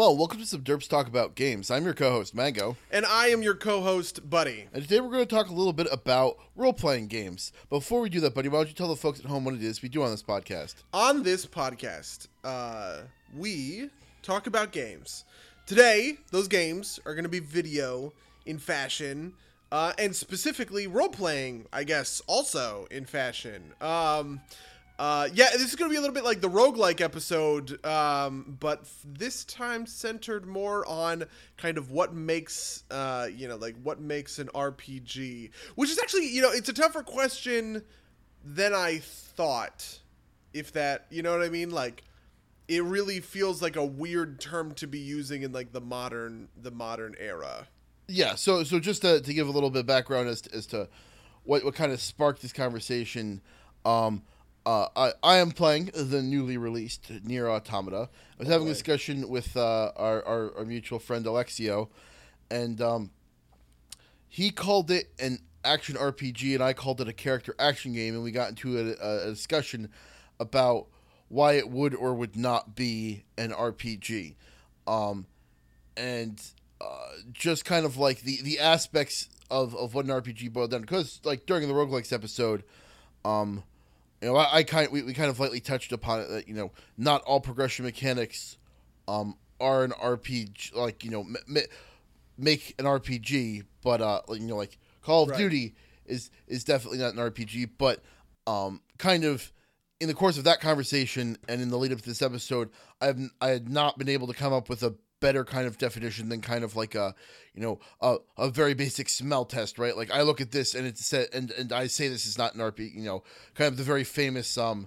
Hello, welcome to some Derps Talk About Games. I'm your co-host, Mango. And I am your co-host, Buddy. And today we're going to talk a little bit about role-playing games. Before we do that, Buddy, why don't you tell the folks at home what it is we do on this podcast? On this podcast, we talk about games. Today, those games are going to be video in fashion, and specifically role-playing, I guess, also in fashion. Yeah, this is going to be a little bit like the roguelike episode, but this time centered more on kind of what makes, what makes an RPG, which is actually, it's a tougher question than I thought, if that, you know what I mean? Like, it really feels like a weird term to be using in, like, the modern era. Yeah, so just to give a little bit of background as to what kind of sparked this conversation, I am playing the newly released Nier Automata. I was having a discussion with our mutual friend Alexio, and he called it an action RPG, and I called it a character action game, and we got into a discussion about why it would or would not be an RPG, and just kind of like the aspects of what an RPG boiled down. Because like during the Roguelikes episode, we kind of lightly touched upon it that not all progression mechanics are an RPG, like make an RPG, but like Call of Duty is definitely not an RPG, but kind of in the course of that conversation and in the lead up to this episode, I had not been able to come up with a better kind of definition than kind of like a very basic smell test, right? Like I look at this and it said, and I say this is not an RPG, kind of the very famous the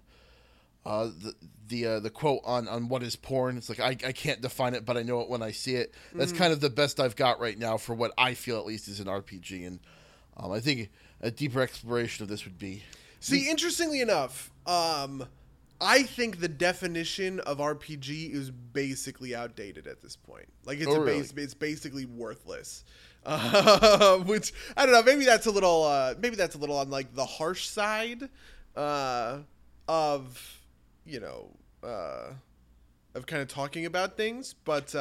quote on what is porn. It's like I can't define it, but I know it when I see it. That's kind of the best I've got right now for what I feel at least is an RPG, and I think a deeper exploration of this would be. See, interestingly enough, I think the definition of RPG is basically outdated at this point. Like it's basically worthless, which I don't know. Maybe that's a little, on like the harsh side of kind of talking about things. But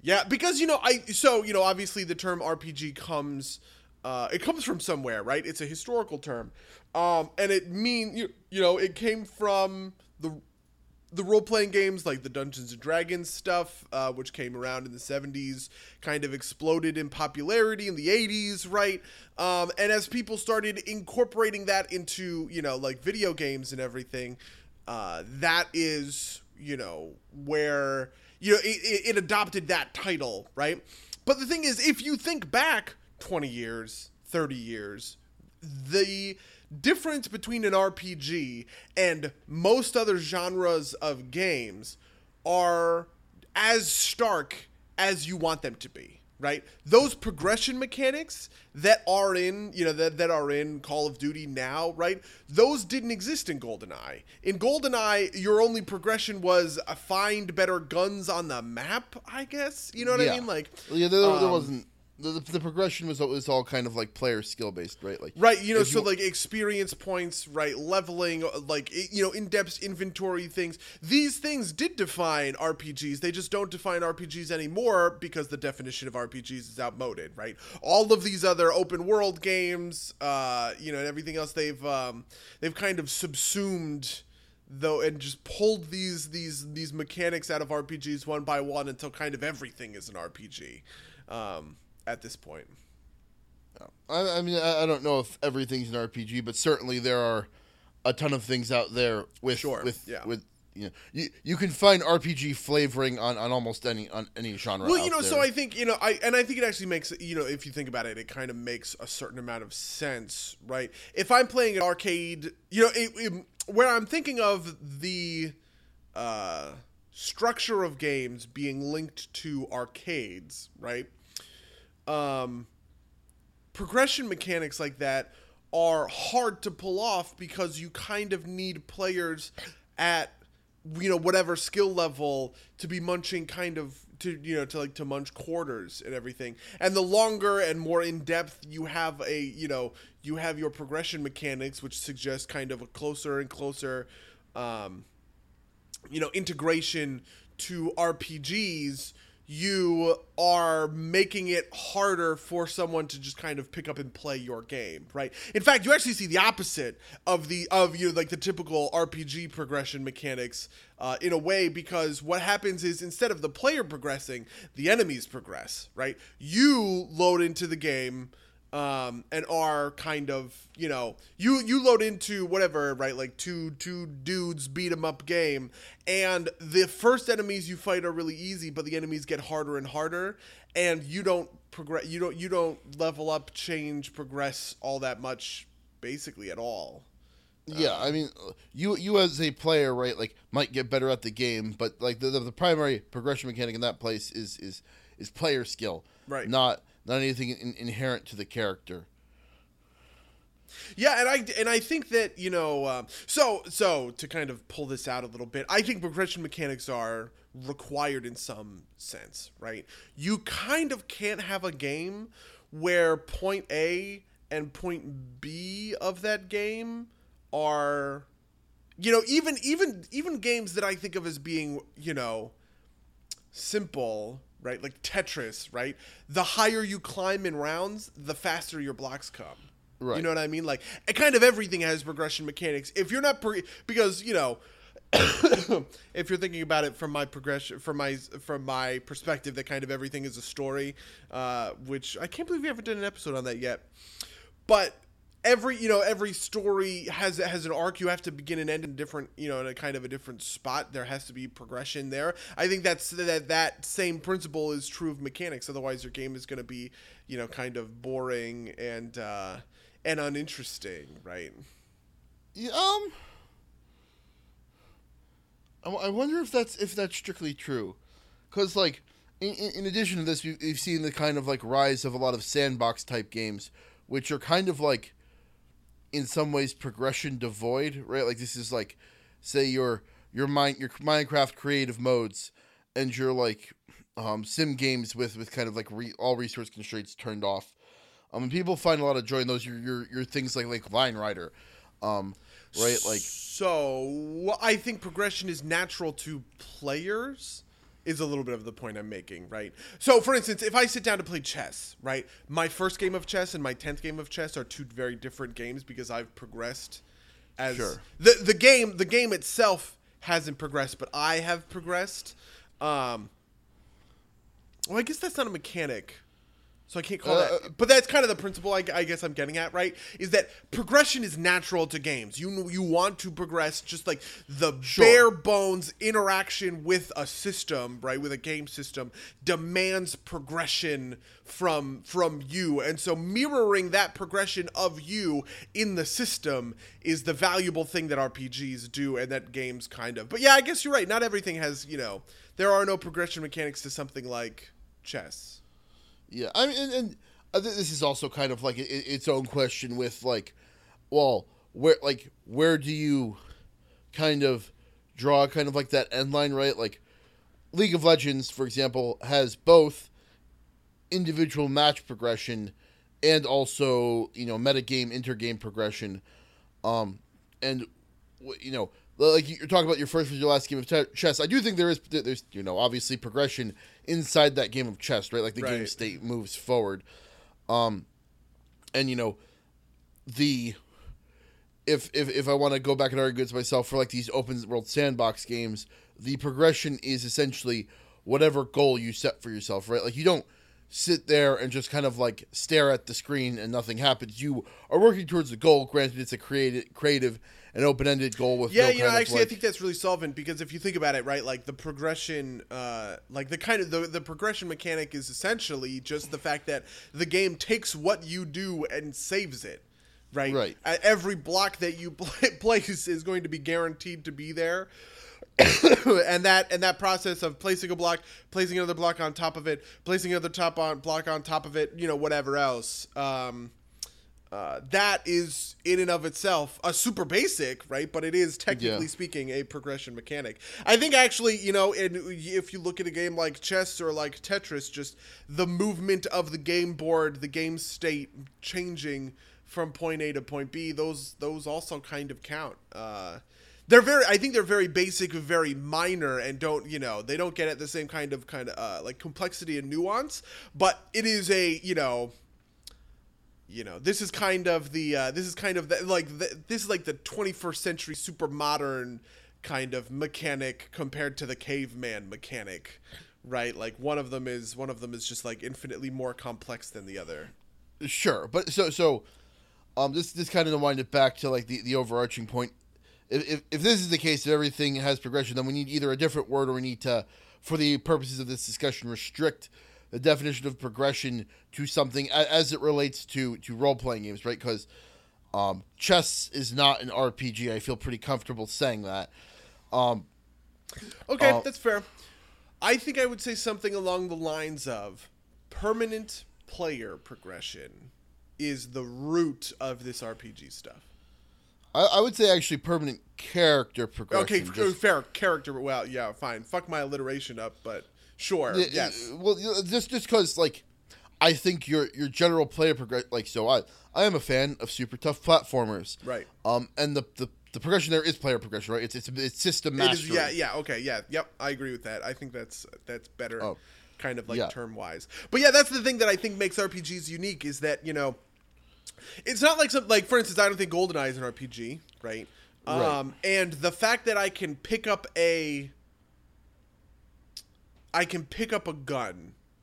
yeah, because obviously the term RPG comes. It comes from somewhere, right? It's a historical term. And it means, it came from the role-playing games like the Dungeons & Dragons stuff, which came around in the 70s, kind of exploded in popularity in the 80s, right? And as people started incorporating that into, video games and everything, that is, where, it adopted that title, right? But the thing is, if you think back 20 years, 30 years, the difference between an RPG and most other genres of games are as stark as you want them to be, right? Those progression mechanics that are in, that are in Call of Duty now, right? Those didn't exist in GoldenEye. In GoldenEye, your only progression was find better guns on the map, I guess. You know what I mean? Like, there wasn't. The progression was all kind of like player skill based, right? Like like experience points, right? Leveling, like in-depth inventory things. These things did define RPGs. They just don't define RPGs anymore because the definition of RPGs is outmoded, right? All of these other open world games, and everything else, they've kind of subsumed though and just pulled these mechanics out of RPGs one by one until kind of everything is an RPG. At this point, I mean, I don't know if everything's an RPG, but certainly there are a ton of things out there with you can find RPG flavoring on almost any genre. Well, out there. So I think I think it actually makes if you think about it, it kind of makes a certain amount of sense, right? If I'm playing an arcade, where I'm thinking of the structure of games being linked to arcades, right? Progression mechanics like that are hard to pull off because you kind of need players at whatever skill level to be munching to munch quarters and everything. And the longer and more in depth you have you have your progression mechanics, which suggests kind of a closer and closer integration to RPGs, you are making it harder for someone to just kind of pick up and play your game, right? In fact, you actually see the opposite of the typical RPG progression mechanics in a way, because what happens is instead of the player progressing, the enemies progress, right? You load into the game and are kind of, you know, you load into whatever, right? Like two dudes beat 'em up game, and the first enemies you fight are really easy, but the enemies get harder and harder, and you don't progress, you don't level up, change, progress all that much, basically at all. Yeah, I mean, you as a player, right? Like, might get better at the game, but like the primary progression mechanic in that place is player skill, right? Not anything inherent to the character. Yeah, and I think that, you know, so to kind of pull this out a little bit, I think progression mechanics are required in some sense, right? You kind of can't have a game where point A and point B of that game are, you know, even games that I think of as being, you know, simple, right? Like Tetris, right? The higher you climb in rounds, the faster your blocks come. Right. You know what I mean? Like, kind of everything has progression mechanics. If you're not because, you know, if you're thinking about it from my progression, from my perspective, that kind of everything is a story, which I can't believe we haven't done an episode on that yet. But every story has an arc. You have to begin and end in different, you know, in a kind of a different spot. There has to be progression there. I think that same principle is true of mechanics. Otherwise, your game is going to be, you know, kind of boring and uninteresting, right? Yeah, I wonder if that's strictly true, because like in addition to this, we've seen the kind of like rise of a lot of sandbox type games, which are kind of like, in some ways, progression devoid, right? Like, this is like, say your Minecraft creative modes and your like sim games with kind of like all resource constraints turned off. And people find a lot of joy in those. Your things like Line Rider, right? Like, so I think progression is natural to players, is a little bit of the point I'm making, right? So, for instance, if I sit down to play chess, right, my first game of chess and my 10th game of chess are two very different games because I've progressed as... Sure. The game itself hasn't progressed, but I have progressed. Well, I guess that's not a mechanic, so I can't call that. But that's kind of the principle I guess I'm getting at, right? Is that progression is natural to games. You want to progress, just like the bare bones interaction with a system, right? With a game system demands progression from you. And so mirroring that progression of you in the system is the valuable thing that RPGs do and that games kind of. But yeah, I guess you're right. Not everything has, you know, there are no progression mechanics to something like chess. Yeah, I mean, and I think this is also kind of like its own question with like, well, where do you kind of draw kind of like that end line, right? Like League of Legends, for example, has both individual match progression and also, you know, metagame, intergame progression. And, you know, like you're talking about your first and your last game of chess. I do think there's, you know, obviously progression inside that game of chess, right? Like the game state moves forward. And you know, if I want to go back and argue against myself for like these open world sandbox games, the progression is essentially whatever goal you set for yourself, right? Like you don't sit there and just kind of like stare at the screen and nothing happens. You are working towards a goal. Granted, it's a creative an open-ended goal with yeah, no you know, actually, like... I think that's really solvent because if you think about it, right, like the progression, like the kind of the progression mechanic is essentially just the fact that the game takes what you do and saves it, right? Right. Every block that you place is going to be guaranteed to be there, and that process of placing a block, placing another block on top of it, placing another block on top of it, you know, whatever else. That is in and of itself a super basic, right? But it is technically speaking a progression mechanic. I think actually, you know, if you look at a game like chess or like Tetris, just the movement of the game board, the game state changing from point A to point B, those also kind of count. They're very, I think they're very basic, very minor, and don't, you know, they don't get at the same kind of like complexity and nuance. But it is a, you know, this is kind of the, this is like the 21st century super modern kind of mechanic compared to the caveman mechanic, right? Like one of them is just like infinitely more complex than the other. Sure, but so, this kind of to wind it back to like the overarching point. If this is the case, that everything has progression, then we need either a different word or we need to, for the purposes of this discussion, restrict the definition of progression to something as it relates to role-playing games, right? Because chess is not an RPG. I feel pretty comfortable saying that. Okay, that's fair. I think I would say something along the lines of permanent player progression is the root of this RPG stuff. I would say actually permanent character progression. Okay, fair. Character, well, yeah, fine. Fuck my alliteration up, but sure, yes. Well, just because, like, I think your general player progression, like, so I am a fan of super tough platformers. Right. And the progression there is player progression, right? It's system mastery. It is, okay, I agree with that. I think that's better kind of, like, term-wise. But, yeah, that's the thing that I think makes RPGs unique is that, you know, it's not like for instance, I don't think GoldenEye is an RPG, right? And the fact that I can pick up a gun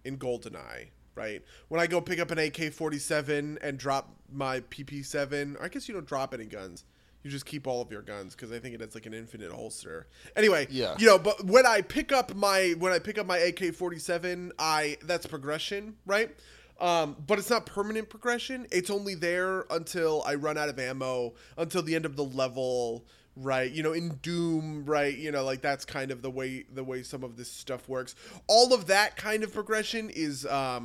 in GoldenEye, right? When I go pick up an AK-47 and drop my PP7, I guess you don't drop any guns. You just keep all of your guns because I think it has like an infinite holster. Anyway, you know, but when I pick up my AK-47, that's progression, right? But it's not permanent progression. It's only there until I run out of ammo, until the end of the level, right? You know, in Doom, right? You know, like that's kind of the way some of this stuff works. All of that kind of progression is not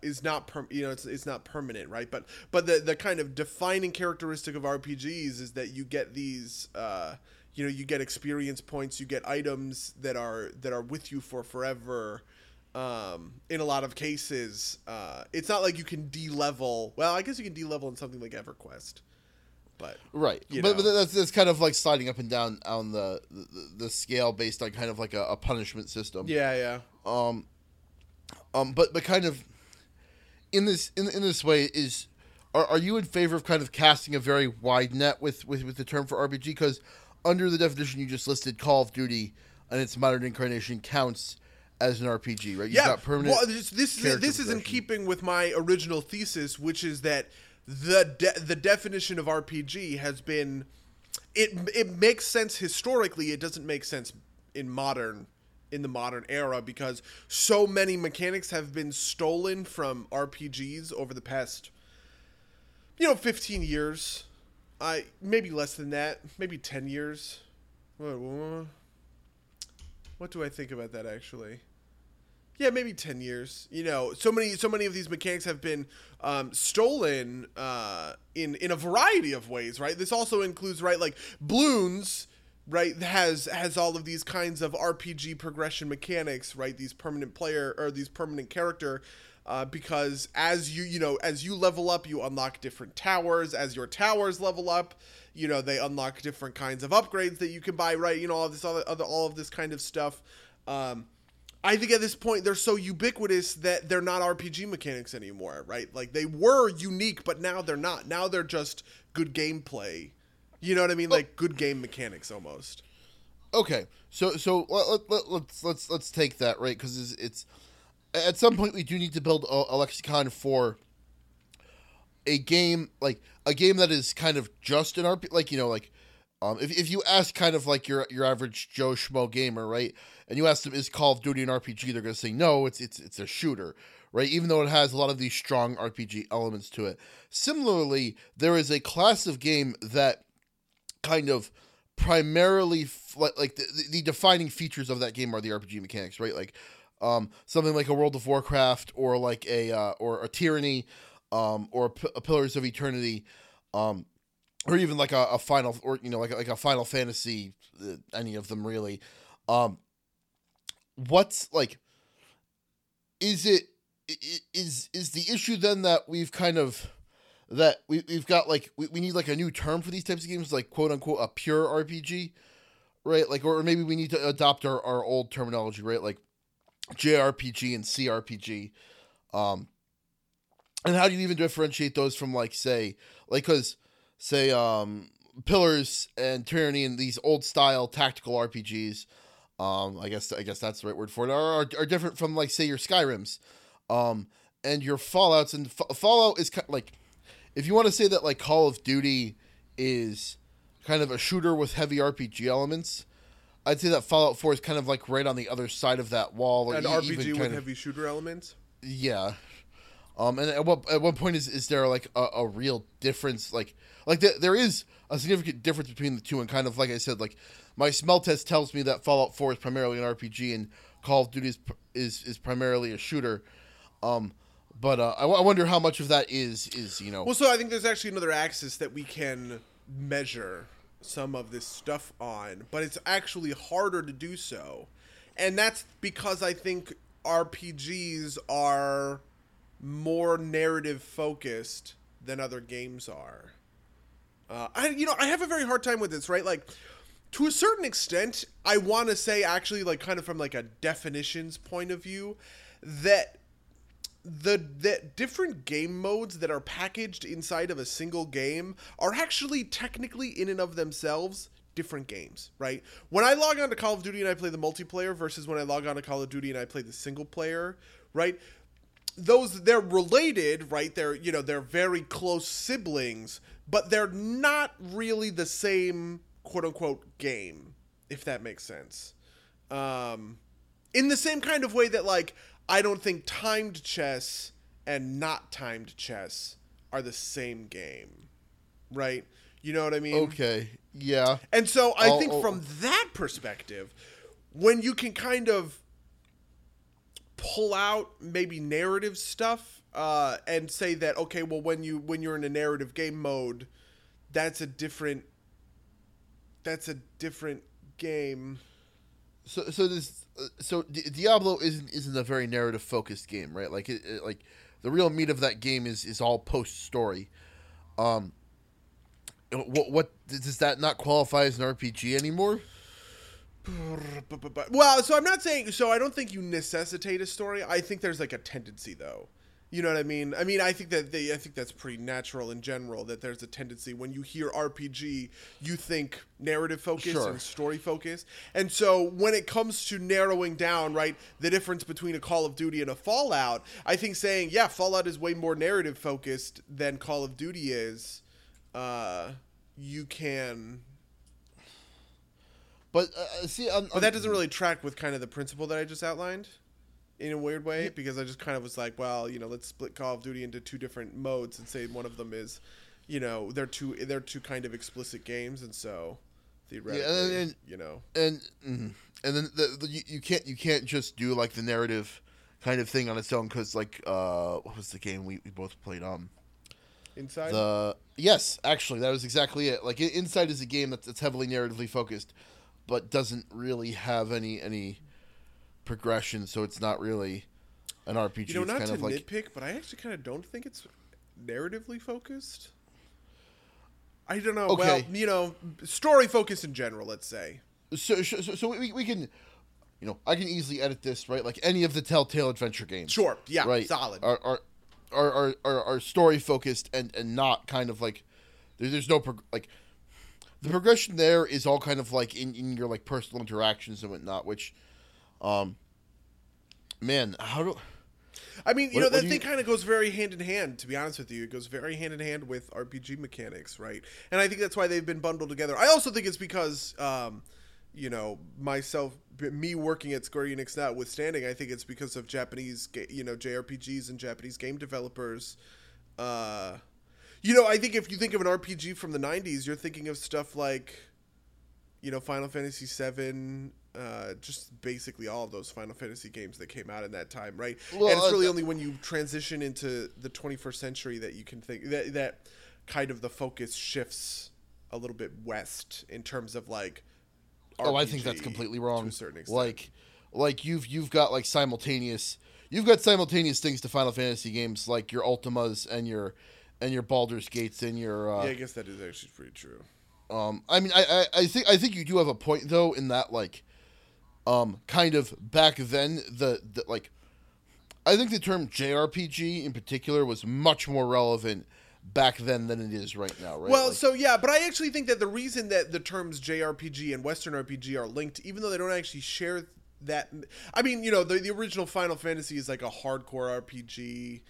it's not permanent, right? But the kind of defining characteristic of RPGs is that you get these you get experience points, you get items that are with you for forever. In a lot of cases, it's not like you can de-level. Well, I guess you can de-level in something like EverQuest, but right. But that's kind of like sliding up and down on the scale based on kind of like a punishment system. Yeah. But kind of in this way is, are you in favor of kind of casting a very wide net with the term for RPG? Because under the definition you just listed, Call of Duty and its modern incarnation counts as an RPG, right? You've got permanent. Well, this is in keeping with my original thesis, which is that the definition of RPG has been it makes sense historically. It doesn't make sense in the modern era because so many mechanics have been stolen from RPGs over the past 15 years. Maybe less than that, maybe 10 years. What do I think about that, actually? Yeah, maybe 10 years. You know, so many of these mechanics have been stolen in a variety of ways, right? This also includes, right, like Bloons, right, has all of these kinds of RPG progression mechanics, right? These permanent player or these permanent character because as you level up, you unlock different towers. As your towers level up, you know, they unlock different kinds of upgrades that you can buy, right? You know, all of this kind of stuff. I think at this point they're so ubiquitous that they're not RPG mechanics anymore, right? Like they were unique, but now they're not. Now they're just good gameplay. You know what I mean? Like good game mechanics almost. Okay, so let's take that, right? Because it's at some point we do need to build a lexicon for a game, like a game that is kind of just an RPG, like, you know, like if you ask kind of like your average Joe Schmo gamer, right, and you ask them, is Call of Duty an RPG, they're gonna say no, it's a shooter, right, even though it has a lot of these strong RPG elements to it. Similarly, there is a class of game that kind of primarily the defining features of that game are the RPG mechanics, right? Like something like a World of Warcraft or like a Tyranny, or a Pillars of Eternity, or even like a Final, or you know, like a Final Fantasy, any of them really. What's like? Is the issue then that we've kind of that we've got, like, we need, like, a new term for these types of games, like, quote-unquote, a pure RPG, right? Like, or maybe we need to adopt our old terminology, right? Like, JRPG and CRPG. And how do you even differentiate those from, like, say, like, because, say, Pillars and Tyranny and these old-style tactical RPGs, I guess that's the right word for it, are different from, like, say, your Skyrims, and your Fallouts. And Fallout is kind of, like, if you want to say that, like, Call of Duty is kind of a shooter with heavy RPG elements, I'd say that Fallout 4 is kind of, like, right on the other side of that wall. An RPG with heavy shooter elements? Yeah. And at what point is there, like, a real difference? Like there is a significant difference between the two, and kind of, like I said, like, my smell test tells me that Fallout 4 is primarily an RPG and Call of Duty is primarily a shooter. But I wonder how much of that is, you know... Well, so I think there's actually another axis that we can measure some of this stuff on, but it's actually harder to do so. And that's because I think RPGs are more narrative-focused than other games are. I have a very hard time with this, right? Like, to a certain extent, I want to say, actually, like, kind of from, like, a definitions point of view, that... The different game modes that are packaged inside of a single game are actually technically in and of themselves different games, right? When I log on to Call of Duty and I play the multiplayer versus when I log on to Call of Duty and I play the single player, right? Those, they're related, right? They're, you know, they're very close siblings, but they're not really the same quote-unquote game, if that makes sense. In the same kind of way that, like, I don't think timed chess and not timed chess are the same game, right? You know what I mean? Okay, yeah. And so I think from that perspective, when you can kind of pull out maybe narrative stuff and say that, okay, well, when you're in a narrative game mode, that's a different game. So Diablo isn't a very narrative focused game, right? Like it, like the real meat of that game is all post story. What does that not qualify as an RPG anymore? Well, so I'm not saying, so I don't think you necessitate a story. I think there's like a tendency, though. You know what I mean? I mean, I think that's pretty natural in general, that there's a tendency when you hear RPG, you think narrative focus, sure, and story focus. And so when it comes to narrowing down, right, the difference between a Call of Duty and a Fallout, I think saying, yeah, Fallout is way more narrative focused than Call of Duty is, you can... But see, but that doesn't really track with kind of the principle that I just outlined. In a weird way, because I just kind of was like, well, you know, let's split Call of Duty into two different modes and say one of them is, you know, they're two kind of explicit games, and so theoretically, yeah, and then you can't just do like the narrative kind of thing on its own, because like what was the game we both played? Inside. Yes, actually, that was exactly it. Like Inside is a game that's heavily narratively focused, but doesn't really have any progression, so it's not really an RPG. You know, not to nitpick, but I actually kind of don't think it's narratively focused. I don't know. Okay. Well, you know, story focused in general, let's say. So we can, you know, I can easily edit this, right? Like any of the Telltale adventure games. Sure. Yeah. Right? Solid. Are story focused and not kind of like there's no like the progression there is all kind of like in your like personal interactions and whatnot, which. Man, how do I mean? You know, that thing kind of goes very hand in hand. To be honest with you, it goes very hand in hand with RPG mechanics, right? And I think that's why they've been bundled together. I also think it's because, you know, me working at Square Enix notwithstanding, I think it's because of Japanese, you know, JRPGs and Japanese game developers. You know, I think if you think of an RPG from the '90s, you're thinking of stuff like, you know, Final Fantasy VII. Just basically all of those Final Fantasy games that came out in that time, right? Well, and it's really only when you transition into the 21st century that you can think that kind of the focus shifts a little bit west in terms of like RPG. Oh, I think that's completely wrong. To a certain extent. Like you've got like simultaneous things to Final Fantasy games, like your Ultimas and your and your Baldur's Gates and your yeah, I guess that is actually pretty true. I mean, I think you do have a point though in that, like, kind of back then the like, I think the term JRPG in particular was much more relevant back then than it is right now, right? Well, like, so yeah, but I actually think that the reason that the terms JRPG and Western RPG are linked, even though they don't actually share that, I mean, you know, the original Final Fantasy is like a hardcore RPG.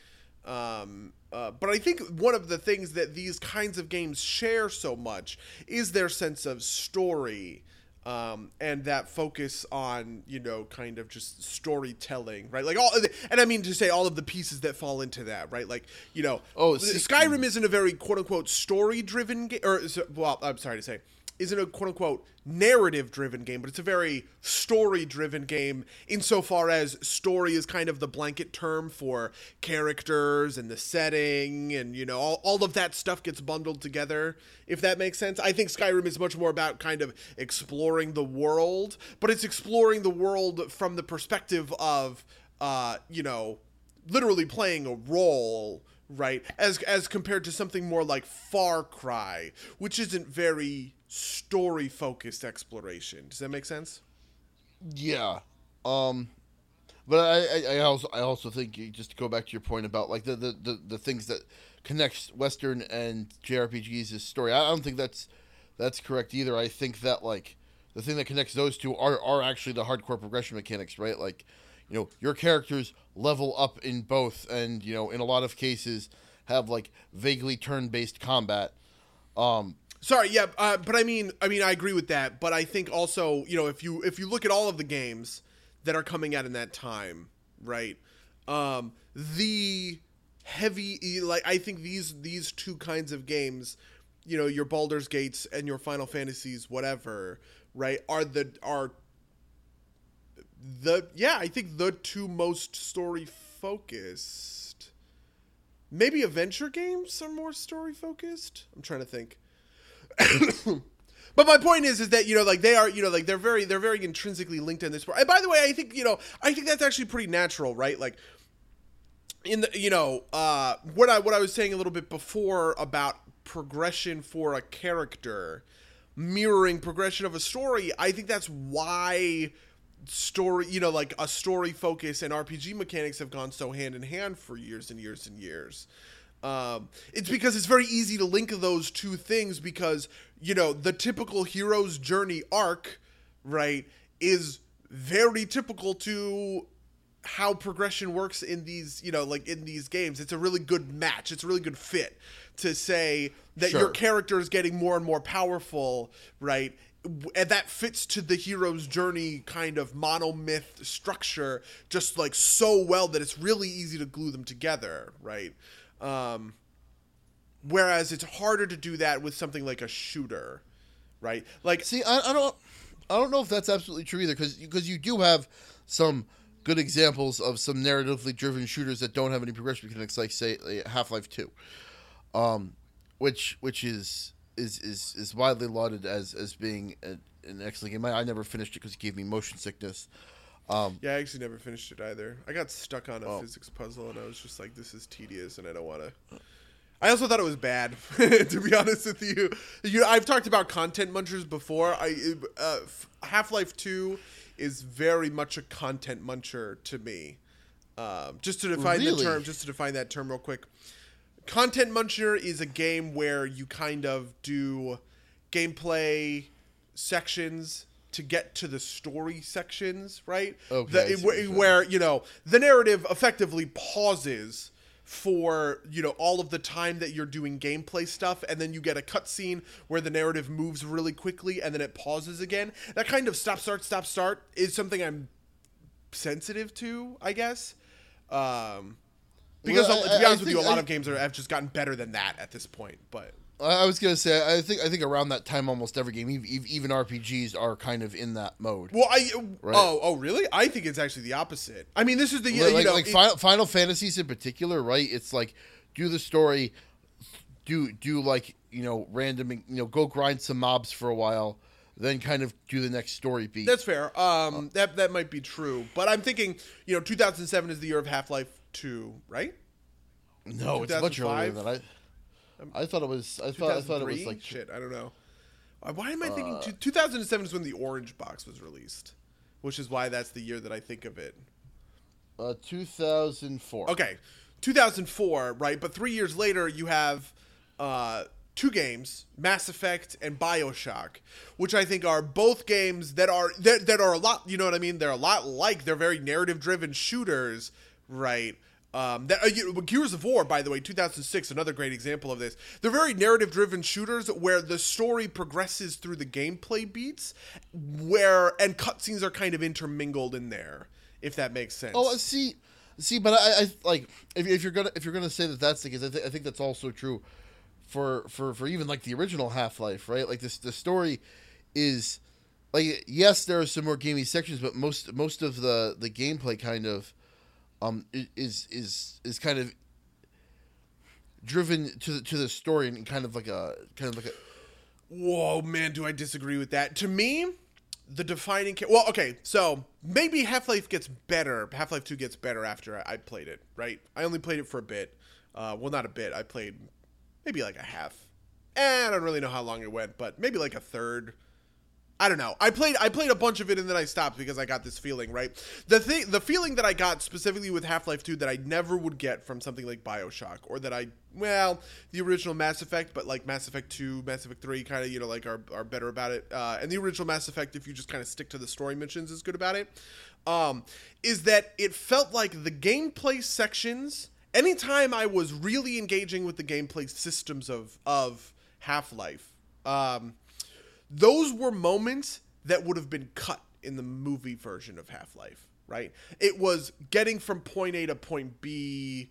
But I think one of the things that these kinds of games share so much is their sense of story, and that focus on, you know, kind of just storytelling, right? Like all, and I mean to say all of the pieces that fall into that, right? Like, you know, Skyrim isn't a very quote unquote story driven game, or well, I'm sorry to say, isn't a quote unquote narrative driven game, but it's a very story driven game insofar as story is kind of the blanket term for characters and the setting and, you know, all of that stuff gets bundled together, if that makes sense. I think Skyrim is much more about kind of exploring the world, but it's exploring the world from the perspective of, you know, literally playing a role, right? As compared to something more like Far Cry, which isn't very story-focused exploration. Does that make sense? Yeah. But I also think, just to go back to your point about like the things that connects Western and JRPGs is story. I don't think that's correct either. I think that like the thing that connects those two are actually the hardcore progression mechanics, right? Like, you know, your characters level up in both and, you know, in a lot of cases have like vaguely turn-based combat. Sorry, yeah, but I mean, I agree with that. But I think also, you know, if you look at all of the games that are coming out in that time, right? The heavy, like, I think these two kinds of games, you know, your Baldur's Gates and your Final Fantasies, whatever, right? I think the two most story focused. Maybe adventure games are more story focused. I'm trying to think. But my point is that, you know, like, they are, you know, like, they're very intrinsically linked in this part. And by the way, I think, you know, that's actually pretty natural, right? Like, in the, you know, what I was saying a little bit before about progression for a character mirroring progression of a story, I think that's why story, you know, like, a story focus and RPG mechanics have gone so hand in hand for years and years and years. It's because it's very easy to link those two things because, you know, the typical hero's journey arc, right, is very typical to how progression works in these, you know, like, in these games. It's a really good match. It's a really good fit to say that Your character is getting more and more powerful, right? And that fits to the hero's journey kind of monomyth structure just, like, so well that it's really easy to glue them together, right? Whereas it's harder to do that with something like a shooter, right? Like, see, I don't know if that's absolutely true either, because you do have some good examples of some narratively driven shooters that don't have any progression mechanics, like, say, Half-Life 2, which is widely lauded as being an excellent game. I never finished it because it gave me motion sickness. Yeah, I actually never finished it either. I got stuck on a physics puzzle, and I was just like, this is tedious, and I don't want to. I also thought it was bad, to be honest with you. I've talked about content munchers before. Half-Life 2 is very much a content muncher to me. Just to define that term real quick. Content muncher is a game where you kind of do gameplay sections to get to the story sections, right? Okay, where, you know, the narrative effectively pauses for, you know, all of the time that you're doing gameplay stuff, and then you get a cutscene where the narrative moves really quickly, and then it pauses again. That kind of stop, start is something I'm sensitive to, I guess. Because, well, to be honest with you, a lot of games have just gotten better than that at this point, but... I was gonna say, I think around that time, almost every game, even RPGs, are kind of in that mode. Well, really? I think it's actually the opposite. I mean, this is the Final Fantasies in particular, right? It's like, do the story, do like, you know, random, you know, go grind some mobs for a while, then kind of do the next story beat. That's fair. That might be true, but I'm thinking, you know, 2007 is the year of Half-Life 2, right? No, it's much earlier than that. I thought it was like shit. I don't know. Why am I thinking 2007 is when the orange box was released, which is why that's the year that I think of it. 2004. Okay, 2004, right? But 3 years later, you have two games, Mass Effect and BioShock, which I think are both games that are a lot. You know what I mean? They're a lot like. They're very narrative-driven shooters, right? Gears of War, by the way, 2006, another great example of this. They're very narrative-driven shooters where the story progresses through the gameplay beats, and cutscenes are kind of intermingled in there, if that makes sense. Oh, see, but I like if you're gonna say that that's the case, I think that's also true for even like the original Half-Life, right? Like the story is like, yes, there are some more gamey sections, but most of the gameplay kind of. Is kind of driven to the story and kind of like a. Whoa, man! Do I disagree with that? To me, the defining so maybe Half-Life gets better. Half-Life 2 gets better after I played it. Right? I only played it for a bit. Well, not a bit. I played maybe like a half. I don't really know how long it went, but maybe like a third. I don't know. I played a bunch of it and then I stopped because I got this feeling, right? The feeling that I got specifically with Half-Life 2 that I never would get from something like BioShock or the original Mass Effect, but like Mass Effect 2, Mass Effect 3 kind of, you know, like are better about it. And the original Mass Effect, if you just kind of stick to the story missions, is good about it. Is that it felt like the gameplay sections, anytime I was really engaging with the gameplay systems of Half-Life, those were moments that would have been cut in the movie version of Half-Life, right? It was getting from point A to point B,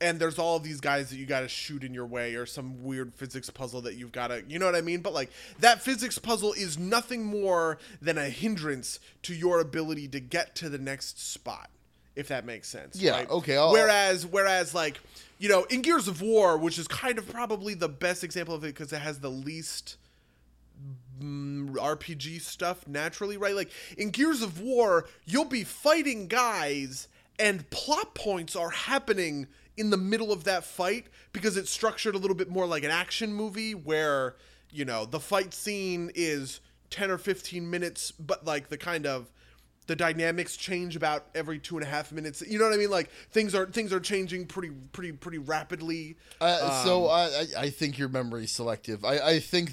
and there's all of these guys that you got to shoot in your way or some weird physics puzzle that you've got to, you know what I mean? But like that physics puzzle is nothing more than a hindrance to your ability to get to the next spot, if that makes sense. Yeah, right? Okay. Whereas like, you know, in Gears of War, which is kind of probably the best example of it because it has the least RPG stuff naturally, right? Like in Gears of War, you'll be fighting guys and plot points are happening in the middle of that fight because it's structured a little bit more like an action movie where, you know, the fight scene is 10 or 15 minutes, but like the dynamics change about every 2.5 minutes. You know what I mean? Like things are changing pretty rapidly. So I think your memory's selective. I think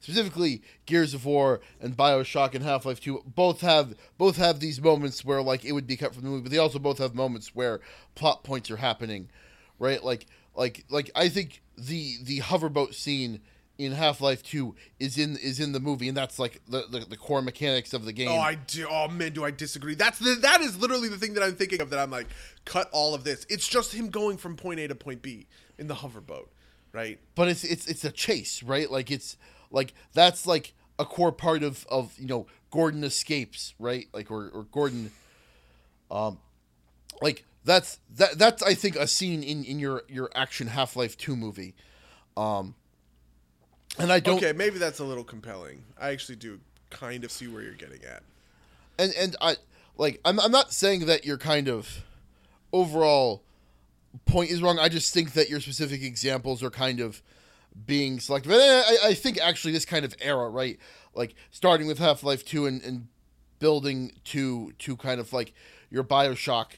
specifically Gears of War and BioShock and Half-Life 2 both have these moments where like it would be cut from the movie, but they also both have moments where plot points are happening, right? Like I think the hoverboat scene in Half-Life 2 is in the movie, and that's like the core mechanics of the game. Oh man, do I disagree? That is literally the thing that I'm thinking of, that I'm like, cut all of this. It's just him going from point A to point B in the hoverboat, right? But it's a chase, right? Like it's like that's like a core part of you know, Gordon escapes, right? Like or Gordon like that's I think a scene in your action Half-Life 2 movie. And I don't. Okay, maybe that's a little compelling. I actually do kind of see where you're getting at. And I like I'm not saying that your kind of overall point is wrong. I just think that your specific examples are kind of being selective. And I think actually this kind of era, right? Like starting with Half-Life 2 and building to kind of like your BioShock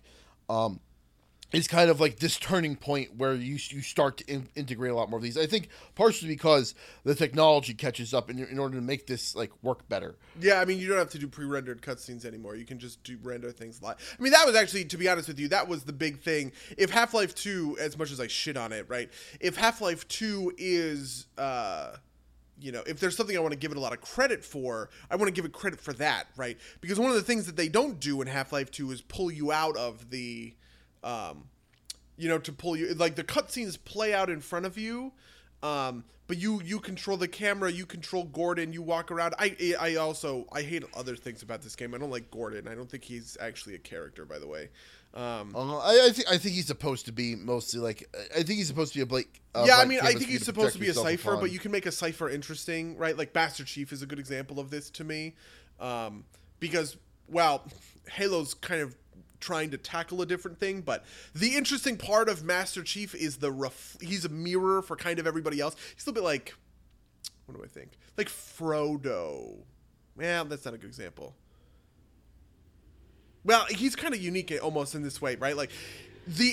is kind of like this turning point where you start to integrate a lot more of these. I think partially because the technology catches up in order to make this like work better. Yeah, I mean, you don't have to do pre-rendered cutscenes anymore. You can just do render things live. I mean, that was actually, to be honest with you, that was the big thing. If Half-Life 2, as much as I shit on it, right? If Half-Life 2 is, you know, if there's something I want to give it a lot of credit for, I want to give it credit for that, right? Because one of the things that they don't do in Half-Life 2 is pull you out of the... you know, to pull you, like the cutscenes play out in front of you, but you control the camera, you control Gordon, you walk around. I also hate other things about this game. I don't like Gordon. I don't think he's actually a character, by the way. I think he's supposed to be mostly like, I think he's supposed to be a Blake. Yeah, I mean, I think he's supposed to be a cipher, but you can make a cipher interesting, right? Like Master Chief is a good example of this to me, because, well, Halo's kind of trying to tackle a different thing. But the interesting part of Master Chief is he's a mirror for kind of everybody else. He's a little bit like, what do I think? Like Frodo. Well, that's not a good example. Well, he's kind of unique almost in this way, right? Like, the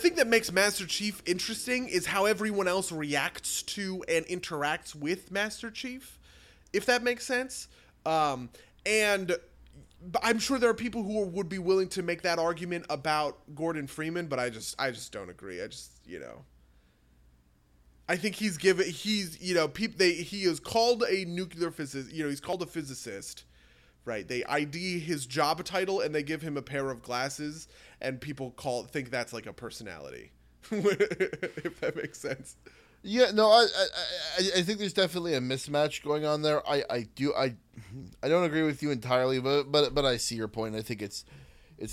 thing that makes Master Chief interesting is how everyone else reacts to and interacts with Master Chief, if that makes sense. And I'm sure there are people who would be willing to make that argument about Gordon Freeman, but I just don't agree. I think he is called a nuclear physicist, he's called a physicist, right? They ID his job title and they give him a pair of glasses, and people think that's like a personality, if that makes sense. Yeah, no, I think there's definitely a mismatch going on there. I don't agree with you entirely, but I see your point. I think it's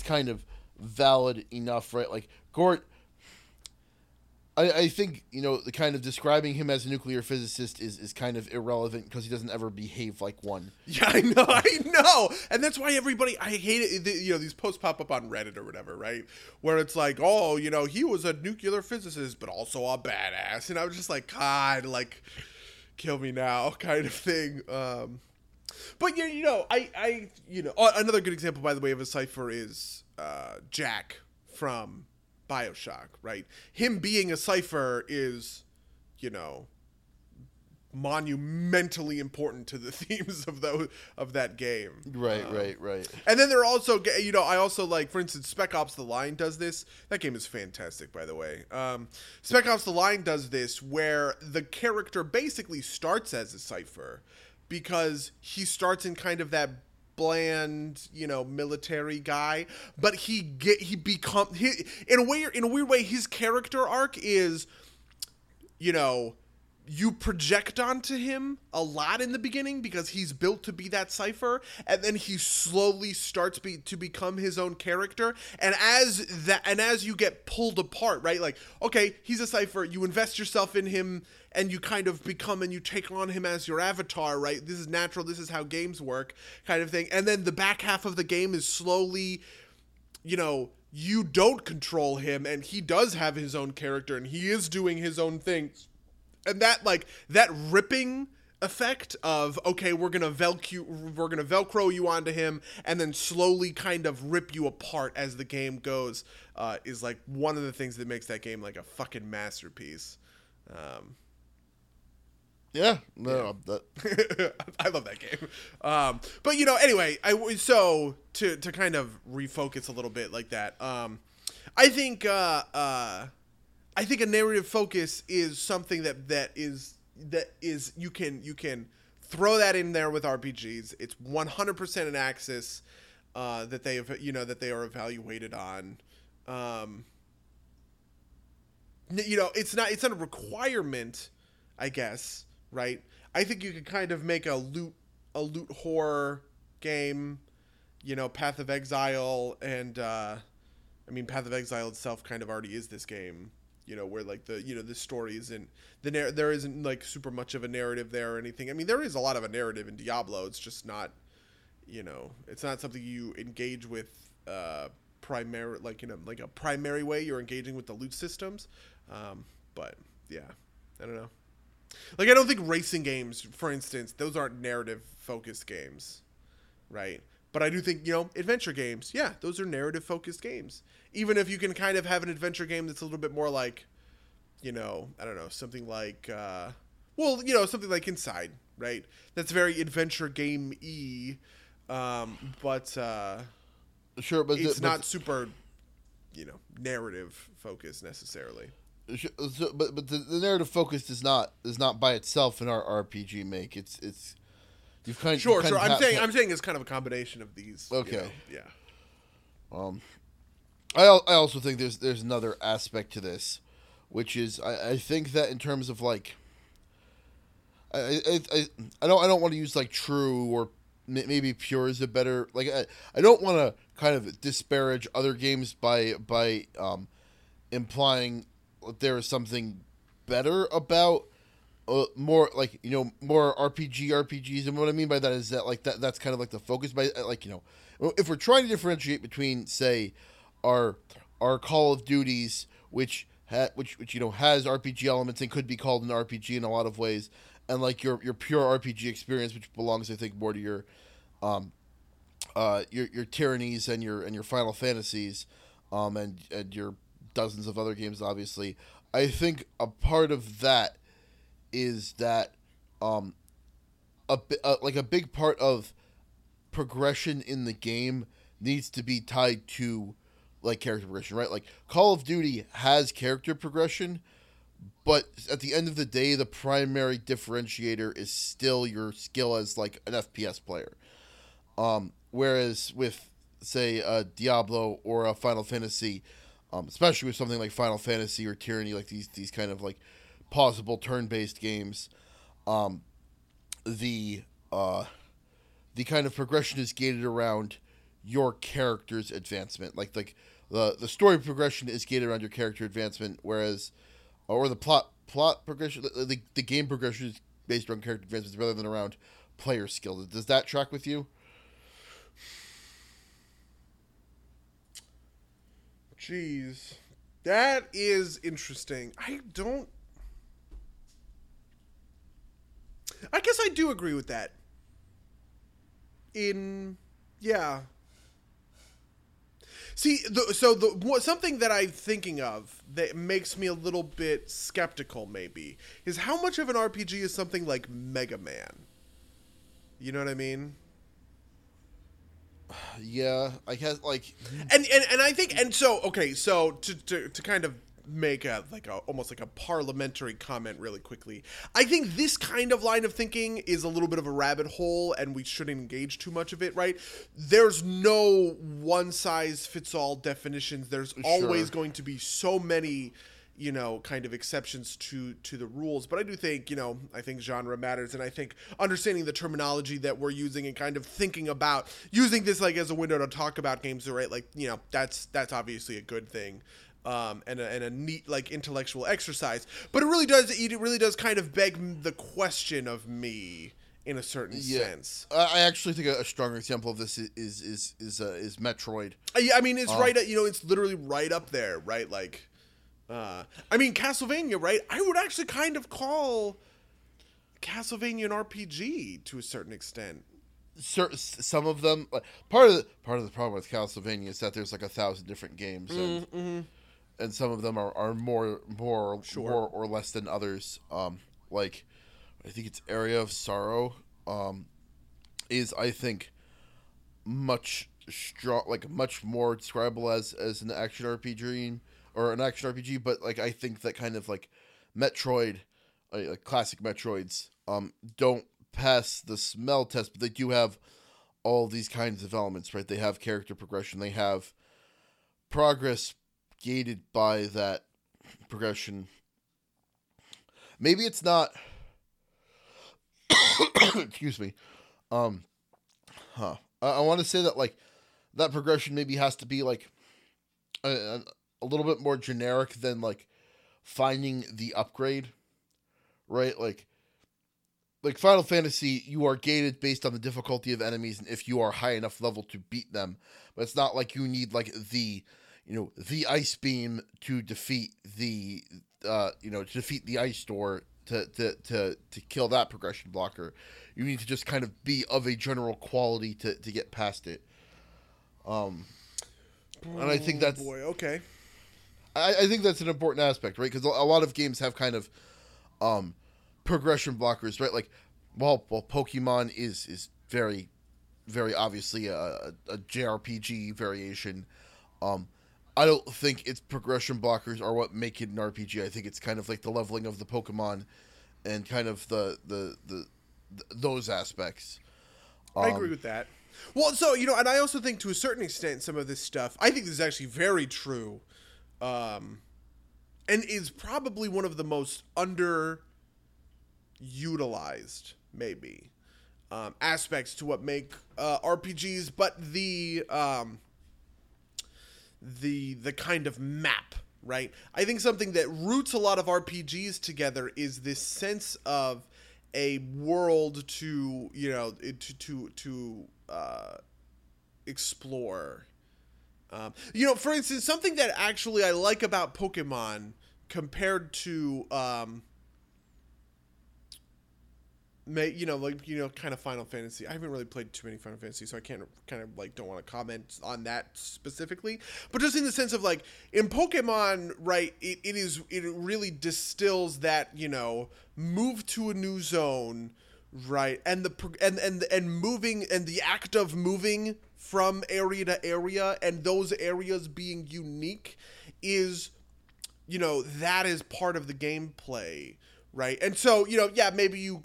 kind of valid enough, right? Like Gort, I think, the kind of describing him as a nuclear physicist is kind of irrelevant because he doesn't ever behave like one. Yeah, I know. And that's why everybody, I hate it. These posts pop up on Reddit or whatever, right? Where it's like, oh, he was a nuclear physicist, but also a badass. And I was just like, God, like, kill me now kind of thing. But, another good example, by the way, of a cipher is Jack from BioShock, right? Him being a cipher is, monumentally important to the themes of that game. Right. And then there are also, I also like, for instance, Spec Ops the Line does this. That game is fantastic, by the way. Spec Ops the Line does this where the character basically starts as a cipher because he starts in kind of that bland, military guy, but in a weird way, his character arc is, you project onto him a lot in the beginning because he's built to be that cipher, and then he slowly starts to become his own character. And as you get pulled apart, right? Like, okay, he's a cipher. You invest yourself in him, and you kind of become and you take on him as your avatar, right? This is natural. This is how games work, kind of thing. And then the back half of the game is slowly, you don't control him, and he does have his own character, and he is doing his own things. And that ripping effect of, okay, we're gonna Velcro you onto him and then slowly kind of rip you apart as the game goes is like one of the things that makes that game like a fucking masterpiece. I love that game. But anyway, so to kind of refocus a little bit like that. I think a narrative focus is something that is you can throw that in there with RPGs. It's 100% an axis that they that they are evaluated on. It's not a requirement, I guess, right? I think you could kind of make a loot horror game, Path of Exile, and Path of Exile itself kind of already is this game. Where like the story isn't there isn't like super much of a narrative there or anything. I mean, there is a lot of a narrative in Diablo. It's just not, it's not something you engage with primary like a primary way. You're engaging with the loot systems, but yeah, I don't know. Like, I don't think racing games, for instance, those aren't narrative focused games, right? But I do think, adventure games, yeah, those are narrative-focused games. Even if you can kind of have an adventure game that's a little bit more like, I don't know, something like, something like Inside, right? That's very adventure game-y, sure, but it's not super, narrative-focused necessarily. So, but the narrative focus is not by itself in our RPG make. It's Sure. I'm saying it's kind of a combination of these. Okay. Yeah. I also think there's another aspect to this, which is I think that in terms of like, I don't want to use like true or maybe pure is a better like I don't want to kind of disparage other games by implying there is something better about more like, you know, more RPGs. And what I mean by that is that like that's kind of like the focus. By like, you know, if we're trying to differentiate between, say, our Call of Duties, which you know has RPG elements and could be called an RPG in a lot of ways, and like your pure RPG experience, which belongs, I think, more to your Tyrannies and your Final Fantasies, and your dozens of other games, obviously. I think a part of that is that a big part of progression in the game needs to be tied to like character progression, right? Like Call of Duty has character progression, but at the end of the day, the primary differentiator is still your skill as like an FPS player. Whereas with, say, a Diablo or a Final Fantasy, especially with something like Final Fantasy or Tyranny, like these kind of like possible turn-based games, the kind of progression is gated around your character's advancement. Like the story progression is gated around your character advancement, whereas, or the plot progression, the game progression is based around character advancements rather than around player skill. Does that track with you? Jeez, that is interesting. I guess I do agree with that. Yeah. See, something that I'm thinking of that makes me a little bit skeptical, maybe, is how much of an RPG is something like Mega Man. You know what I mean? Yeah, I guess, like... And I think... And so, okay, so to kind of make almost like a parliamentary comment really quickly, I think this kind of line of thinking is a little bit of a rabbit hole, and we shouldn't engage too much of it, right? There's no one-size-fits-all definitions. There's always going to be so many, you know, kind of exceptions to the rules. But I do think, you know, I think genre matters. And I think understanding the terminology that we're using and kind of thinking about using this like as a window to talk about games, right? Like, you know, that's obviously a good thing. And a neat like intellectual exercise. But it really does kind of beg the question of me in a certain sense. I actually think a stronger example of this is Metroid. I mean, it's right, you know, it's literally right up there, right? Like, I mean, Castlevania, right? I would actually kind of call Castlevania an RPG to a certain extent. Some of them, part of the problem with Castlevania is that there's like 1,000 different games, and, and some of them are more or less than others. Like, I think it's Area of Sorrow is, I think, much more describable as an action RPG. Or an action RPG, but like I think that kind of like Metroid, like classic Metroids, don't pass the smell test, but they do have all these kinds of elements, right? They have character progression, they have progress gated by that progression. Maybe it's not. Excuse me. I want to say that like that progression maybe has to be like a little bit more generic than like finding the upgrade, right? Like Final Fantasy, you are gated based on the difficulty of enemies and if you are high enough level to beat them, but it's not like you need like the, you know, the ice beam to defeat the, you know, to defeat the ice door to kill that progression blocker. You need to just kind of be of a general quality to get past it. And I think that's... boy, okay. I think that's an important aspect, right? Because a lot of games have kind of progression blockers, right? Like, well, Pokemon is very, very obviously a JRPG variation. I don't think its progression blockers are what make it an RPG. I think it's kind of like the leveling of the Pokemon and kind of the those aspects. I agree with that. Well, so, you know, and I also think to a certain extent some of this stuff, I think this is actually very true, and is probably one of the most underutilized, maybe, aspects to what make RPGs, but the kind of map right? I think something that roots a lot of RPGs together is this sense of a world to, you know, to explore. You know, for instance, something that actually I like about Pokemon compared to, kind of Final Fantasy. I haven't really played too many Final Fantasy, so I can't don't want to comment on that specifically. But just in the sense of like in Pokemon, right? It really distills that, you know, move to a new zone, right? And moving and the act of moving from area to area and those areas being unique is, you know, that is part of the gameplay. Right. And so, you know, yeah, maybe you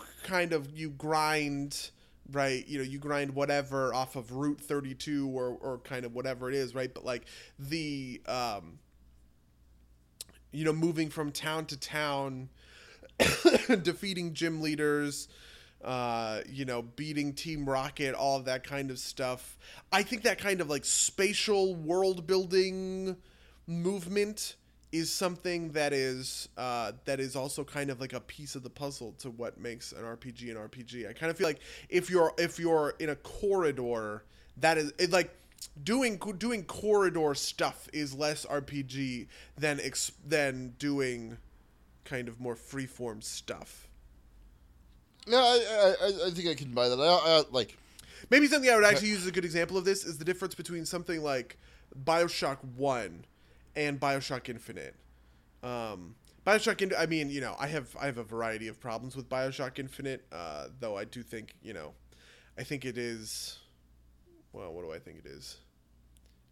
grind, right. You know, you grind whatever off of Route 32 or kind of whatever it is. Right. But like the, you know, moving from town to town, defeating gym leaders, you know, beating Team Rocket, all of that kind of stuff. I think that kind of like spatial world building movement is something that is also kind of like a piece of the puzzle to what makes an RPG an RPG. I kind of feel like if you're in a corridor, that is it, like doing corridor stuff is less RPG than doing kind of more freeform stuff. No, I think I can buy that. I like maybe something I would actually use as a good example of this is the difference between something like BioShock 1. And Bioshock Infinite. I mean, you know, I have a variety of problems with Bioshock Infinite, though I do think, you know, I think it is, well, what do I think it is?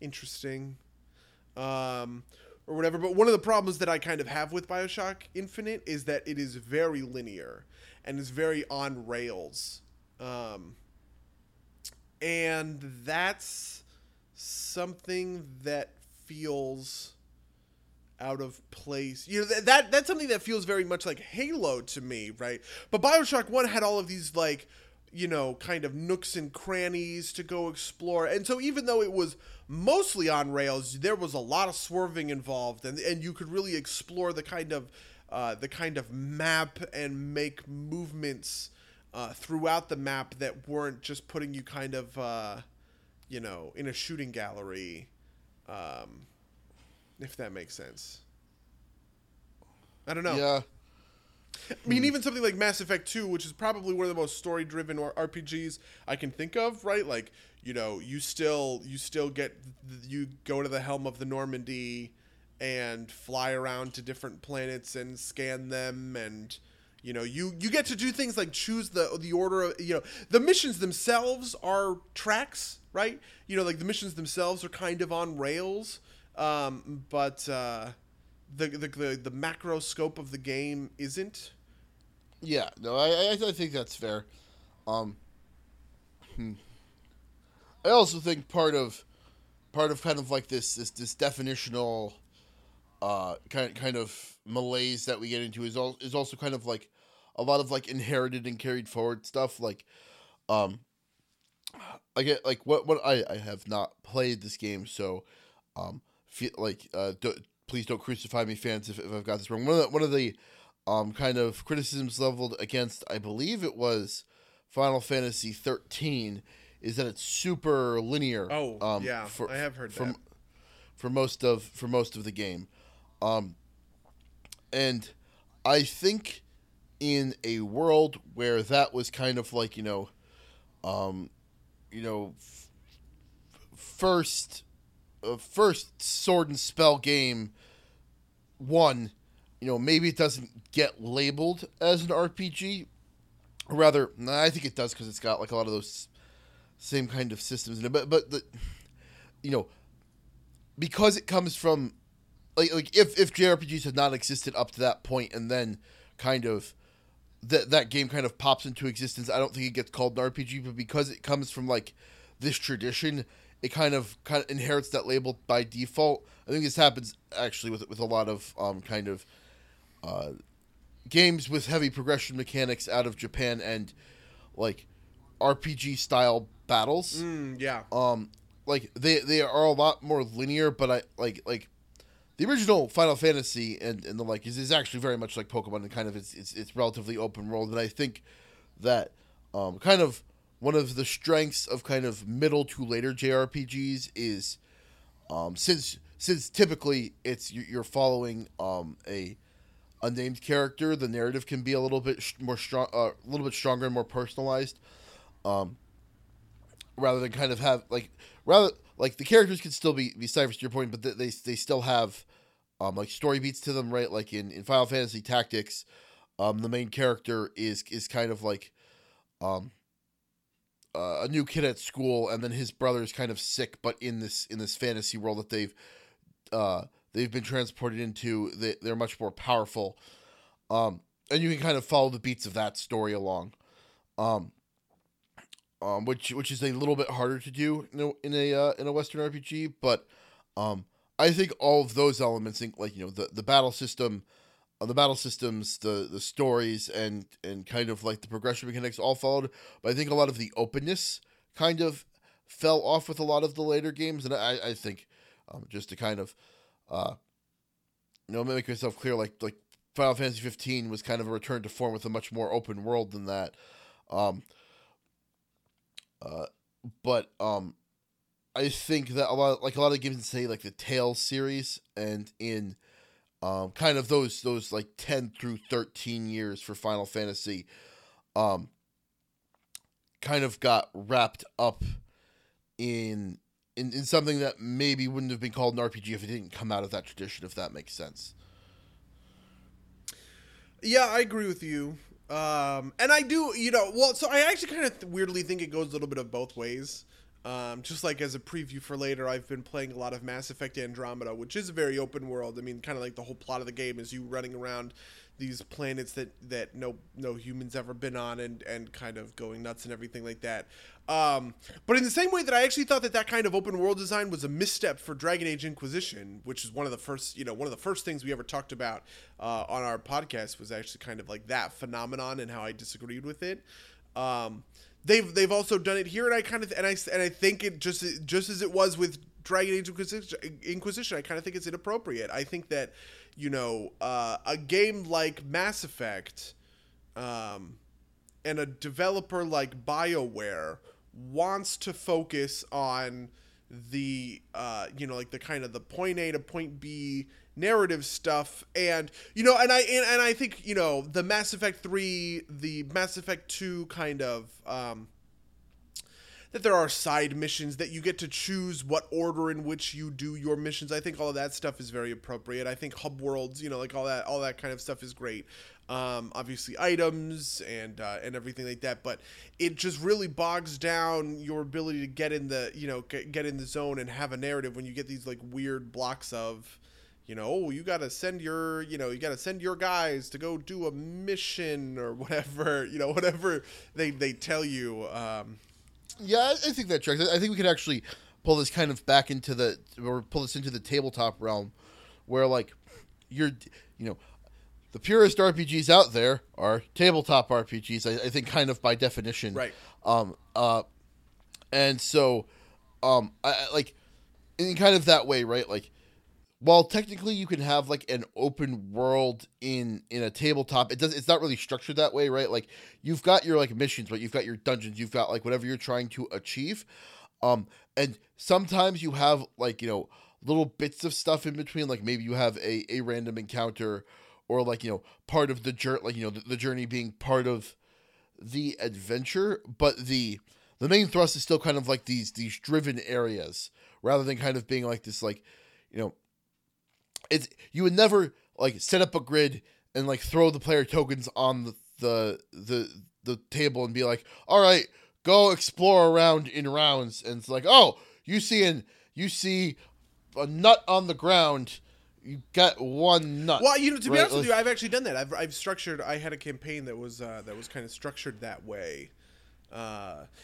Interesting. Or whatever. But one of the problems that I kind of have with Bioshock Infinite is that it is very linear and is very on rails. And that's something that feels out of place. You know, that's something that feels very much like Halo to me, right? But Bioshock 1 had all of these, like, you know, kind of nooks and crannies to go explore. And so even though it was mostly on rails, there was a lot of swerving involved, and you could really explore the kind of map and make movements throughout the map that weren't just putting you kind of, you know, in a shooting gallery. If that makes sense. I don't know. Yeah. I mean, even something like Mass Effect 2, which is probably one of the most story-driven RPGs I can think of, right? Like, you know, you go to the helm of the Normandy and fly around to different planets and scan them, and, you know, you get to do things like choose the order of, you know, the missions themselves are tracks. Right? You know, like the missions themselves are kind of on rails, but the macro scope of the game isn't. Yeah, no, I think that's fair. I also think part of kind of like this definitional kind of malaise that we get into is also kind of like a lot of like inherited and carried forward stuff, like. I get like what I have not played this game, so feel like please don't crucify me, fans, if I've got this wrong. One of the kind of criticisms leveled against, I believe it was Final Fantasy 13, is that it's super linear. Oh, yeah, I have heard that for most of the game, and I think in a world where that was kind of like, you know. You know, first sword and spell game one, you know, maybe it doesn't get labeled as an RPG, or rather, I think it does, because it's got like a lot of those same kind of systems in it. But you know, because it comes from like if JRPGs had not existed up to that point, and then kind of. That game kind of pops into existence. I don't think it gets called an RPG, but because it comes from like this tradition, it kind of inherits that label by default. I think this happens actually with a lot of kind of games with heavy progression mechanics out of Japan and like RPG style battles. Yeah. Like they are a lot more linear, but I like The original Final Fantasy and the like is actually very much like Pokemon, and kind of it's relatively open world. And I think that kind of one of the strengths of kind of middle to later JRPGs is since typically it's you're following a unnamed character, the narrative can be a little bit stronger and more personalized, rather than kind of have like the characters can still be ciphers to your point, but they still have like story beats to them, right? Like in Final Fantasy Tactics, the main character is kind of like a new kid at school, and then his brother is kind of sick, but in this fantasy world that they've been transported into, they're much more powerful, and you can kind of follow the beats of that story along, which is a little bit harder to do in a Western RPG, but I think all of those elements, like the battle system, the stories, and kind of like the progression mechanics all followed. But I think a lot of the openness kind of fell off with a lot of the later games, and I think just to kind of make myself clear, like Final Fantasy 15 was kind of a return to form with a much more open world than that. But I think that a lot of games in, say, like the Tales series, and in kind of those like 10 through 13 years for Final Fantasy, kind of got wrapped up in something that maybe wouldn't have been called an RPG if it didn't come out of that tradition, if that makes sense. Yeah, I agree with you. And I do, so I actually kind of weirdly think it goes a little bit of both ways. Just like as a preview for later, I've been playing a lot of Mass Effect Andromeda, which is a very open world. I mean, kind of like the whole plot of the game is you running around these planets that no humans ever been on and kind of going nuts and everything like that. But in the same way that I actually thought that kind of open world design was a misstep for Dragon Age Inquisition, which is one of the first things we ever talked about on our podcast, was actually kind of like that phenomenon and how I disagreed with it. They've also done it here, and I kind of and I think it just as it was with Dragon Age Inquisition, I kind of think it's inappropriate. I think that a game like Mass Effect, and a developer like BioWare wants to focus on the like the kind of the point A to point B narrative stuff, and I think the Mass Effect 3, the Mass Effect 2 kind of that there are side missions, that you get to choose what order in which you do your missions. I think all of that stuff is very appropriate. I think hub worlds, like all that kind of stuff is great. Obviously items and everything like that, but it just really bogs down your ability to get in the get in the zone and have a narrative when you get these like weird blocks of you gotta send your, you gotta send your guys to go do a mission or whatever, whatever they tell you. Yeah, I think that tracks. I think we could actually pull this kind of back into the tabletop realm, where like you're, the purest RPGs out there are tabletop RPGs. I think kind of by definition, right? And so, I like in kind of that way, right? Like, while technically you can have like an open world in a tabletop, it's not really structured that way, right? Like you've got your like missions, but you've got your dungeons, you've got like whatever you're trying to achieve. And sometimes you have like, little bits of stuff in between, like maybe you have a random encounter, or like, part of the journey, like, the journey being part of the adventure, but the main thrust is still kind of like these driven areas, rather than kind of being like this, like, you would never like set up a grid and like throw the player tokens on the table and be like, all right, go explore around in rounds. And it's like, oh, you see a nut on the ground. You got one nut. Well, to be honest with you, I've actually done that. I've structured. I had a campaign that was kind of structured that way. It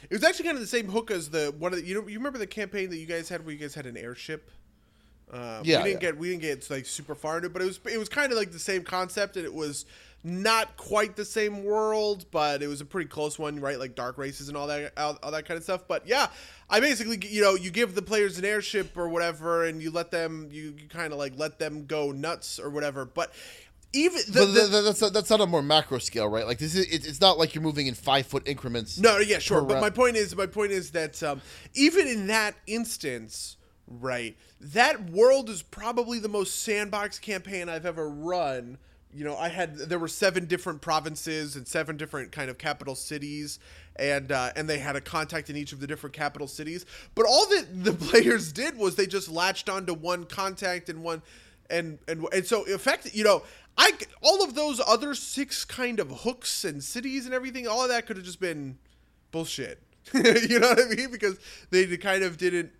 was actually kind of the same hook as the one of the, you remember the campaign that you guys had where you guys had an airship. We didn't get like super far into it, but it was kind of like the same concept, and it was not quite the same world, but it was a pretty close one, right? Like dark races and all that kind of stuff. But yeah, I basically, you know, you give the players an airship or whatever, and you let them, you kind of like let them go nuts or whatever. But even that's on a more macro scale, right? Like this is, it's not like you're moving in 5-foot increments. No, yeah, sure. But my point is that even in that instance, right, that world is probably the most sandbox campaign I've ever run. You know, there were 7 different provinces and 7 different kind of capital cities, and they had a contact in each of the different capital cities. But all that the players did was they just latched onto one contact and one, and so in fact, you know, all of those other 6 kind of hooks and cities and everything, all of that could have just been bullshit. You know what I mean? Because they kind of didn't,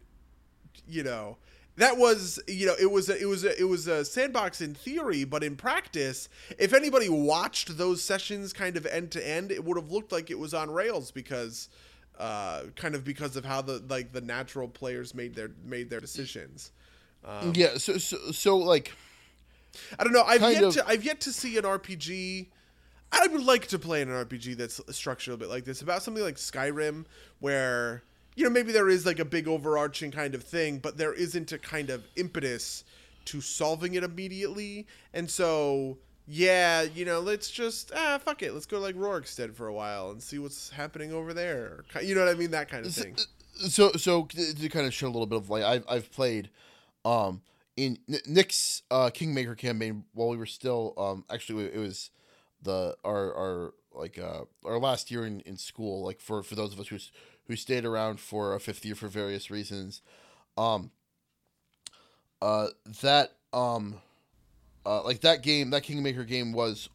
you know. That was, you know, it was a sandbox in theory, but in practice, if anybody watched those sessions kind of end to end, it would have looked like it was on rails because of how the natural players made their decisions. So I don't know. I've yet to see an RPG. I would like to play in an RPG that's structured a bit like this, about something like Skyrim, where, you know, maybe there is like a big overarching kind of thing, but there isn't a kind of impetus to solving it immediately. And so, yeah, you know, let's just, fuck it. Let's go to like Rorikstead for a while and see what's happening over there. You know what I mean? That kind of thing. So to kind of show a little bit of light, I've played in Nick's Kingmaker campaign while we were still, actually it was our last year in school, like for those of us who stayed around for a fifth year for various reasons, that game, that Kingmaker game was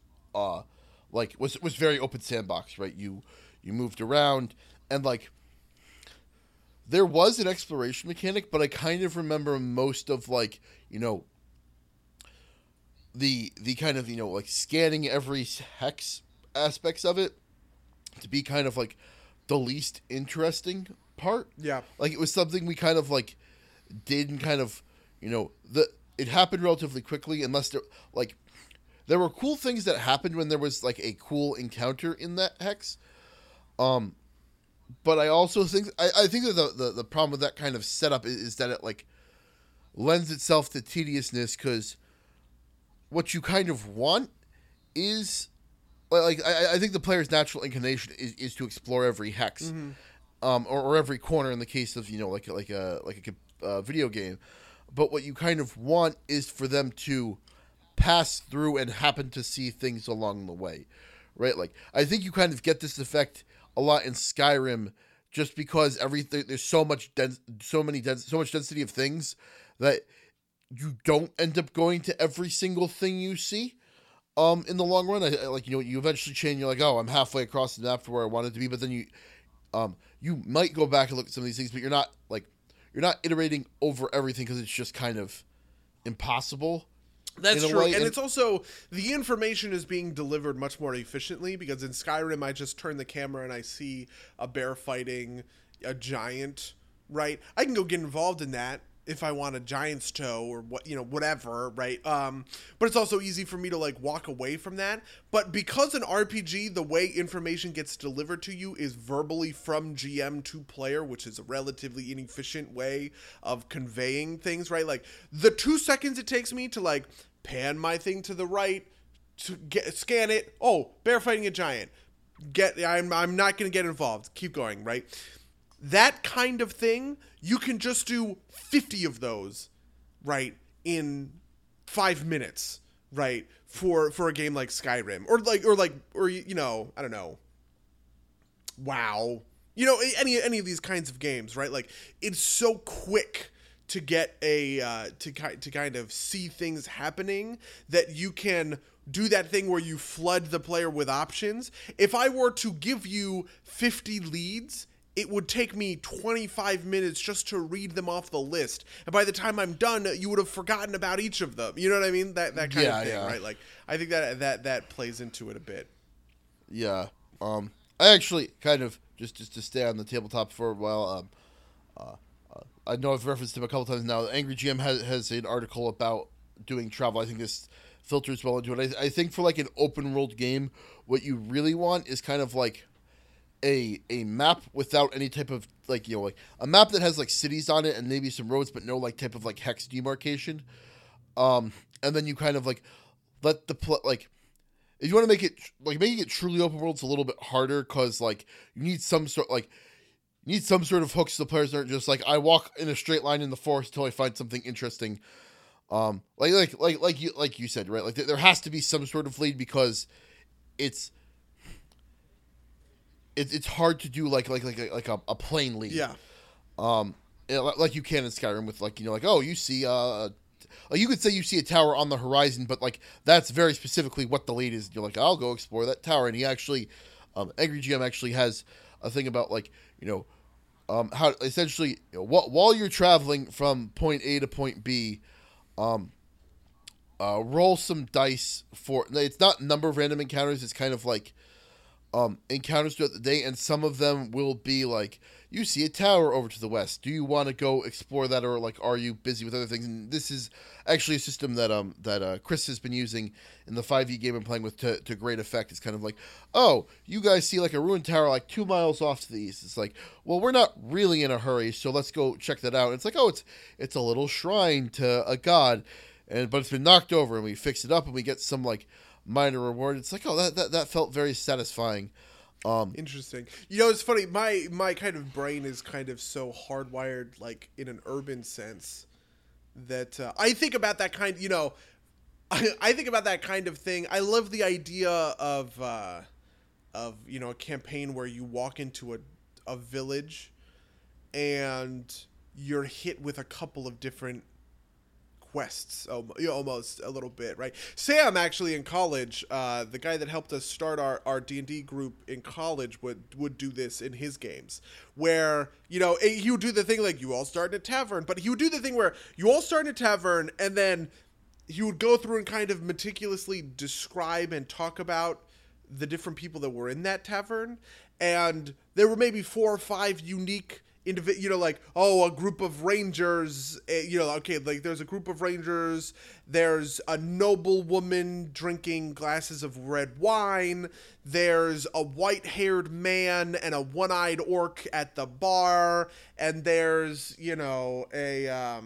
very open sandbox, right? You moved around, and like there was an exploration mechanic, but I kind of remember most of, like, you know, the kind of, you know, like scanning every hex aspects of it to be kind of like the least interesting part. Yeah. Like it was something we kind of like did, and kind of, you know, it happened relatively quickly, unless there were cool things that happened when there was like a cool encounter in that hex. But I also think, I think that the problem with that kind of setup is that it like lends itself to tediousness, because what you kind of want is, like, I think the player's natural inclination is to explore every hex, mm-hmm. or every corner in the case of, you know, like a video game. But what you kind of want is for them to pass through and happen to see things along the way, right? Like, I think you kind of get this effect a lot in Skyrim, just because there's so much density of things that you don't end up going to every single thing you see. In the long run, I like, you know, you eventually change. You're like, oh, I'm halfway across the map to where I wanted to be. But then you might go back and look at some of these things, but you're not iterating over everything, because it's just kind of impossible. That's true, and it's also, the information is being delivered much more efficiently, because in Skyrim I just turn the camera and I see a bear fighting a giant. Right, I can go get involved in that if I want a giant's toe or what, you know, whatever, right? But it's also easy for me to like walk away from that. But because an RPG, the way information gets delivered to you is verbally from GM to player, which is a relatively inefficient way of conveying things, right? Like the 2 seconds it takes me to like pan my thing to the right, to scan it. Oh, bear fighting a giant. I'm not going to get involved. Keep going, right? That kind of thing, you can just do 50 of those, right, in 5 minutes, right, for a game like Skyrim, or you know, I don't know, WoW, you know, any of these kinds of games, right? Like, it's so quick to get to kind of see things happening that you can do that thing where you flood the player with options. If I were to give you 50 leads, it would take me 25 minutes just to read them off the list. And by the time I'm done, you would have forgotten about each of them. You know what I mean? That kind of thing, right? Like, I think that plays into it a bit. Yeah. I actually kind of, just to stay on the tabletop for a while, I know I've referenced him a couple times now. Angry GM has an article about doing travel. I think this filters well into it. I think for like an open world game, what you really want is kind of like a map without any type of like, you know, like a map that has like cities on it and maybe some roads, but no like type of like hex demarcation. And then you kind of like let the like, if you want to make it like making it truly open world, it's a little bit harder because like you need some sort like. Need some sort of hooks so the players aren't just like, I walk in a straight line in the forest until I find something interesting. Like you said, right? Like there has to be some sort of lead because it's hard to do like a plain lead. Yeah. Like you can in Skyrim with like, you know, like, oh, you see you could say you see a tower on the horizon, but like that's very specifically what the lead is. You're like, I'll go explore that tower, and he actually Angry GM actually has a thing about like, you know, how essentially, you know, while you're traveling from point A to point B, roll some dice for. It's not number of random encounters. It's kind of like encounters throughout the day, and some of them will be like, you see a tower over to the west. Do you want to go explore that, or like, are you busy with other things? And this is actually a system that Chris has been using in the 5e game and playing with to great effect. It's kind of like, oh, you guys see like a ruined tower like 2 miles off to the east. It's like, well, we're not really in a hurry, so let's go check that out. And it's like, oh, it's a little shrine to a god, but it's been knocked over, and we fix it up, and we get some like minor reward. It's like, oh, that felt very satisfying. Interesting. You know, it's funny. My kind of brain is kind of so hardwired, like in an urban sense, that I think about that kind. You know, I think about that kind of thing. I love the idea of you know, a campaign where you walk into a village, and you're hit with a couple of different quests, almost a little bit, right? Sam, actually, in college, the guy that helped us start our D&D group in college would do this in his games, where, you know, he would do the thing like, you all start in a tavern, but he would do the thing where you all start in a tavern, and then he would go through and kind of meticulously describe and talk about the different people that were in that tavern, and there were maybe 4 or 5 unique you know, like, oh, a group of rangers, you know, okay, like, there's a group of rangers, there's a noble woman drinking glasses of red wine, there's a white-haired man and a one-eyed orc at the bar, and there's, you know, a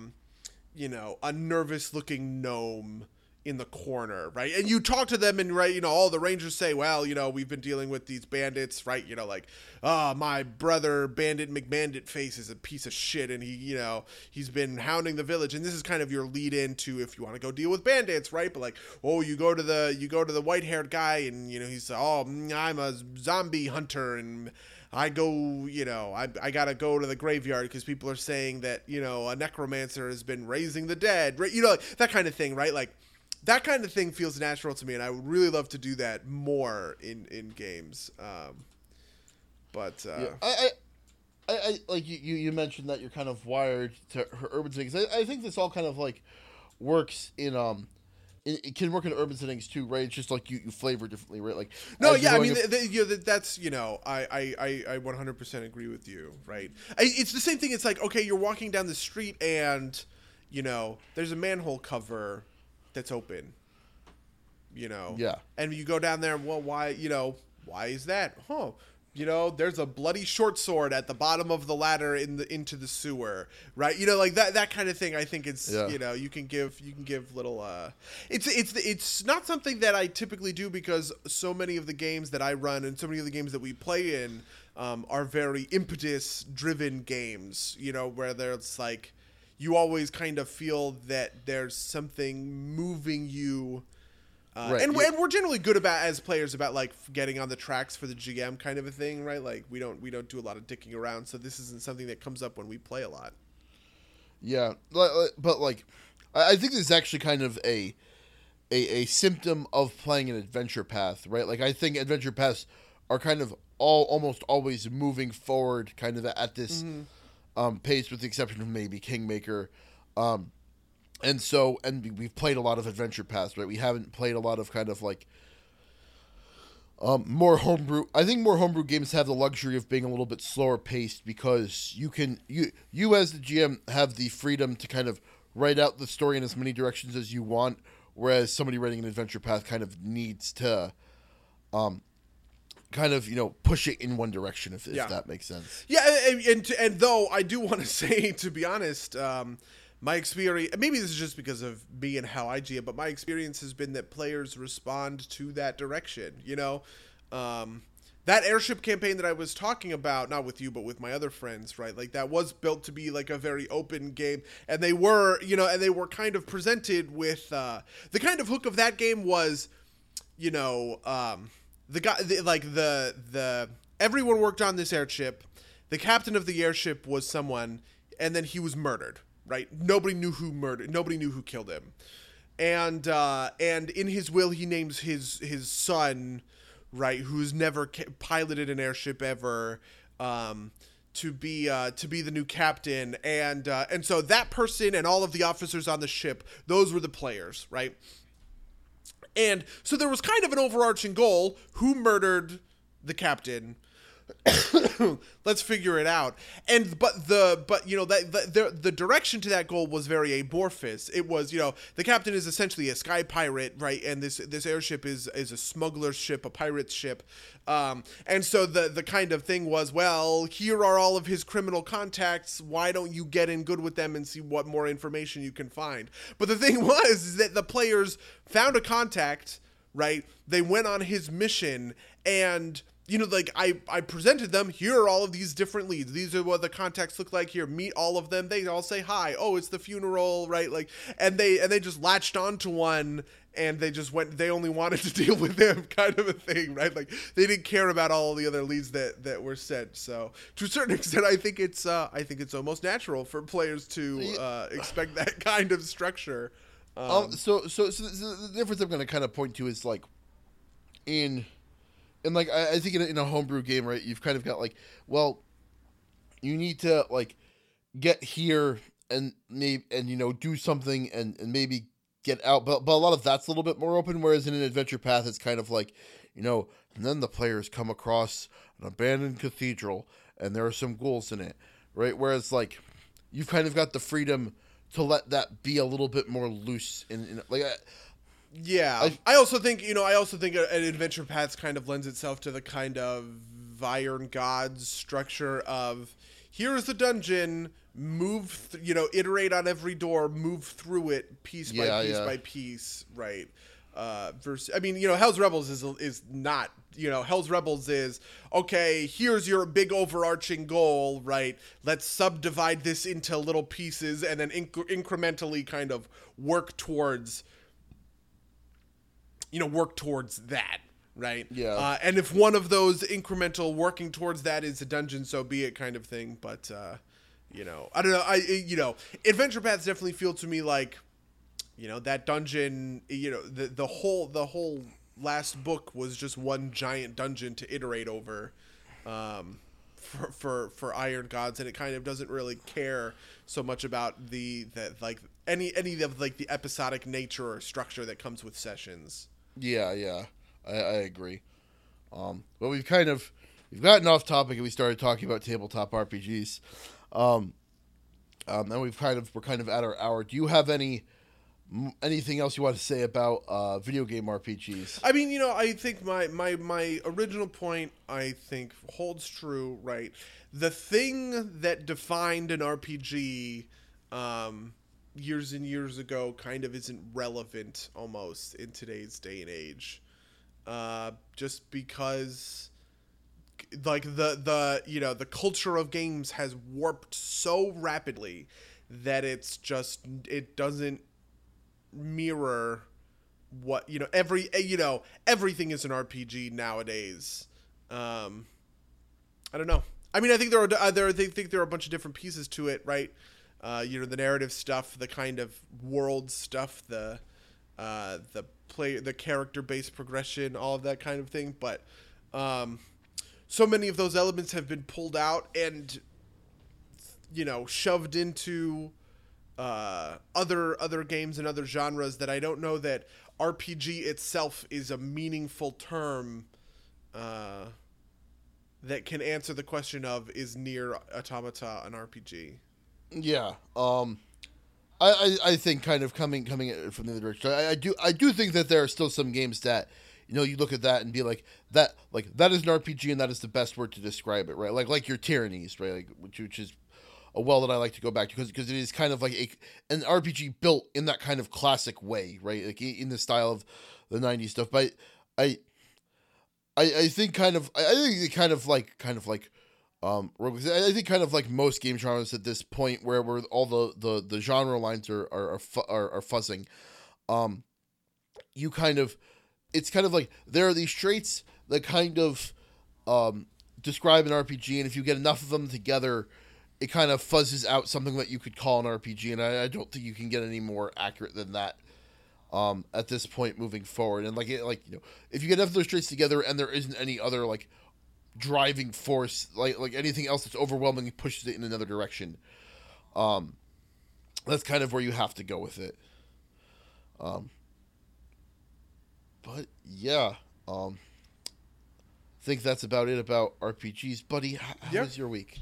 nervous-looking gnome in the corner, right? And you talk to them, and, right, you know, all the rangers say, well, you know, we've been dealing with these bandits, right? You know, like, my brother Bandit McBandit Face is a piece of shit, and he, you know, he's been hounding the village, and this is kind of your lead into if you want to go deal with bandits, right? But like, oh, you go to the white-haired guy, and, you know, he's, oh, I'm a zombie hunter, and I go, you know, I gotta go to the graveyard because people are saying that, you know, a necromancer has been raising the dead, right? You know, like, that kind of thing, right? Like, that kind of thing feels natural to me, and I would really love to do that more in games. Yeah, I like you mentioned that you're kind of wired to urban settings. I think this all kind of like works in it can work in urban settings too, right? It's just like you flavor differently, right? Like, no, yeah, I mean, you know, that's, you know, I 100% agree with you, right? It's the same thing. It's like, okay, you're walking down the street, and, you know, there's a manhole cover that's open, you know? Yeah. And you go down there, well, why, you know, why is that? Huh? You know, there's a bloody short sword at the bottom of the ladder into the sewer, right? You know, like that kind of thing. I think it's, yeah, you know, you can give little, it's not something that I typically do because so many of the games that I run and so many of the games that we play in, are very impetus driven games, you know, where there's like, you always kind of feel that there's something moving you. Right. And we're generally good about, as players, about like getting on the tracks for the GM kind of a thing, right? Like we don't do a lot of dicking around. So this isn't something that comes up when we play a lot. Yeah. But like, I think this is actually kind of a symptom of playing an adventure path, right? Like, I think adventure paths are kind of almost always moving forward kind of at this, mm-hmm, pace, with the exception of maybe Kingmaker, and we've played a lot of adventure paths, right? We haven't played a lot of kind of like More homebrew. I think more homebrew games have the luxury of being a little bit slower paced because you can you as the GM have the freedom to kind of write out the story in as many directions as you want, whereas somebody writing an adventure path kind of needs to, kind of, you know, push it in one direction if that makes sense. Yeah, and though I do want to say, to be honest, my experience, maybe this is just because of me and how I GM, but my experience has been that players respond to that direction, you know? That airship campaign that I was talking about, not with you, but with my other friends, right? Like, that was built to be, like, a very open game, and they were, you know, and they were kind of presented with, the kind of hook of that game was, you know, the guy, everyone worked on this airship, the captain of the airship was someone, and then he was murdered. Right. Nobody knew who killed him. And in his will, he names his son, right, who's never piloted an airship ever, to be the new captain. And so that person and all of the officers on the ship, those were the players. Right. And so there was kind of an overarching goal: who murdered the captain? Let's figure it out. But the direction to that goal was very amorphous. It was, you know, the captain is essentially a sky pirate, right? And this airship is a smuggler ship, a pirate ship. And so the kind of thing was, well, here are all of his criminal contacts. Why don't you get in good with them and see what more information you can find? But the thing was is that the players found a contact, right? They went on his mission, and you know, like, I presented them, here are all of these different leads. These are what the contacts look like here. Meet all of them. They all say hi. Oh, it's the funeral, right? Like, and they just latched onto one, and they just went, they only wanted to deal with them, kind of a thing, right? Like, they didn't care about all the other leads that were sent. So to a certain extent, I think it's almost natural for players to expect that kind of structure. So the difference I'm going to kind of point to is, like, I think in a homebrew game, right, you've kind of got, like, well, you need to, like, get here and maybe, and, you know, do something and maybe get out. But a lot of that's a little bit more open, whereas in an adventure path, it's kind of like, you know, and then the players come across an abandoned cathedral and there are some ghouls in it, right? Whereas, like, you've kind of got the freedom to let that be a little bit more loose in. Yeah, I also think an adventure path kind of lends itself to the kind of Iron Gods structure of, here's the dungeon, move, iterate on every door, move through it piece by piece, right? Versus, I mean, you know, Hell's Rebels is not, you know, Hell's Rebels is, okay, here's your big overarching goal, right? Let's subdivide this into little pieces and then incrementally kind of work towards that, right? Yeah. And if one of those incremental working towards that is a dungeon, so be it, kind of thing. But, you know, I don't know. Adventure paths definitely feel to me like, you know, that dungeon, you know, the whole last book was just one giant dungeon to iterate over, for Iron Gods, and it kind of doesn't really care so much about any of, like, the episodic nature or structure that comes with sessions. Yeah, I agree. But we've gotten off topic, and we started talking about tabletop RPGs. And we're kind of at our hour. Do you have anything else you want to say about video game RPGs? I mean, you know, I think my original point, I think, holds true, right? The thing that defined an RPG years and years ago kind of isn't relevant almost in today's day and age, just because, like, the culture of games has warped so rapidly that it's just, it doesn't mirror what, you know, everything is an RPG nowadays. I don't know. I mean, I think there are a bunch of different pieces to it, right? You know, the narrative stuff, the kind of world stuff, the play, the character-based progression, all of that kind of thing. But so many of those elements have been pulled out and, you know, shoved into other games and other genres that I don't know that RPG itself is a meaningful term that can answer the question of, is Nier Automata an RPG? Yeah. I think kind of coming from the other direction. I do think that there are still some games that, you know, you look at that and be like that is an RPG and that is the best word to describe it, right? Like your Tyrannies, right? Like which is a well that I like to go back to because it is kind of like an RPG built in that kind of classic way, right? Like in the style of the 90s stuff. But I think I think kind of like most game genres at this point where all the genre lines are fuzzing, you kind of, it's kind of like there are these traits that kind of describe an RPG, and if you get enough of them together, it kind of fuzzes out something that you could call an RPG, and I don't think you can get any more accurate than that at this point moving forward. And if you get enough of those traits together and there isn't any other like driving force like anything else that's overwhelmingly pushes it in another direction, that's kind of where you have to go with it. But yeah, I think that's about it about RPGs. Buddy, how was your week?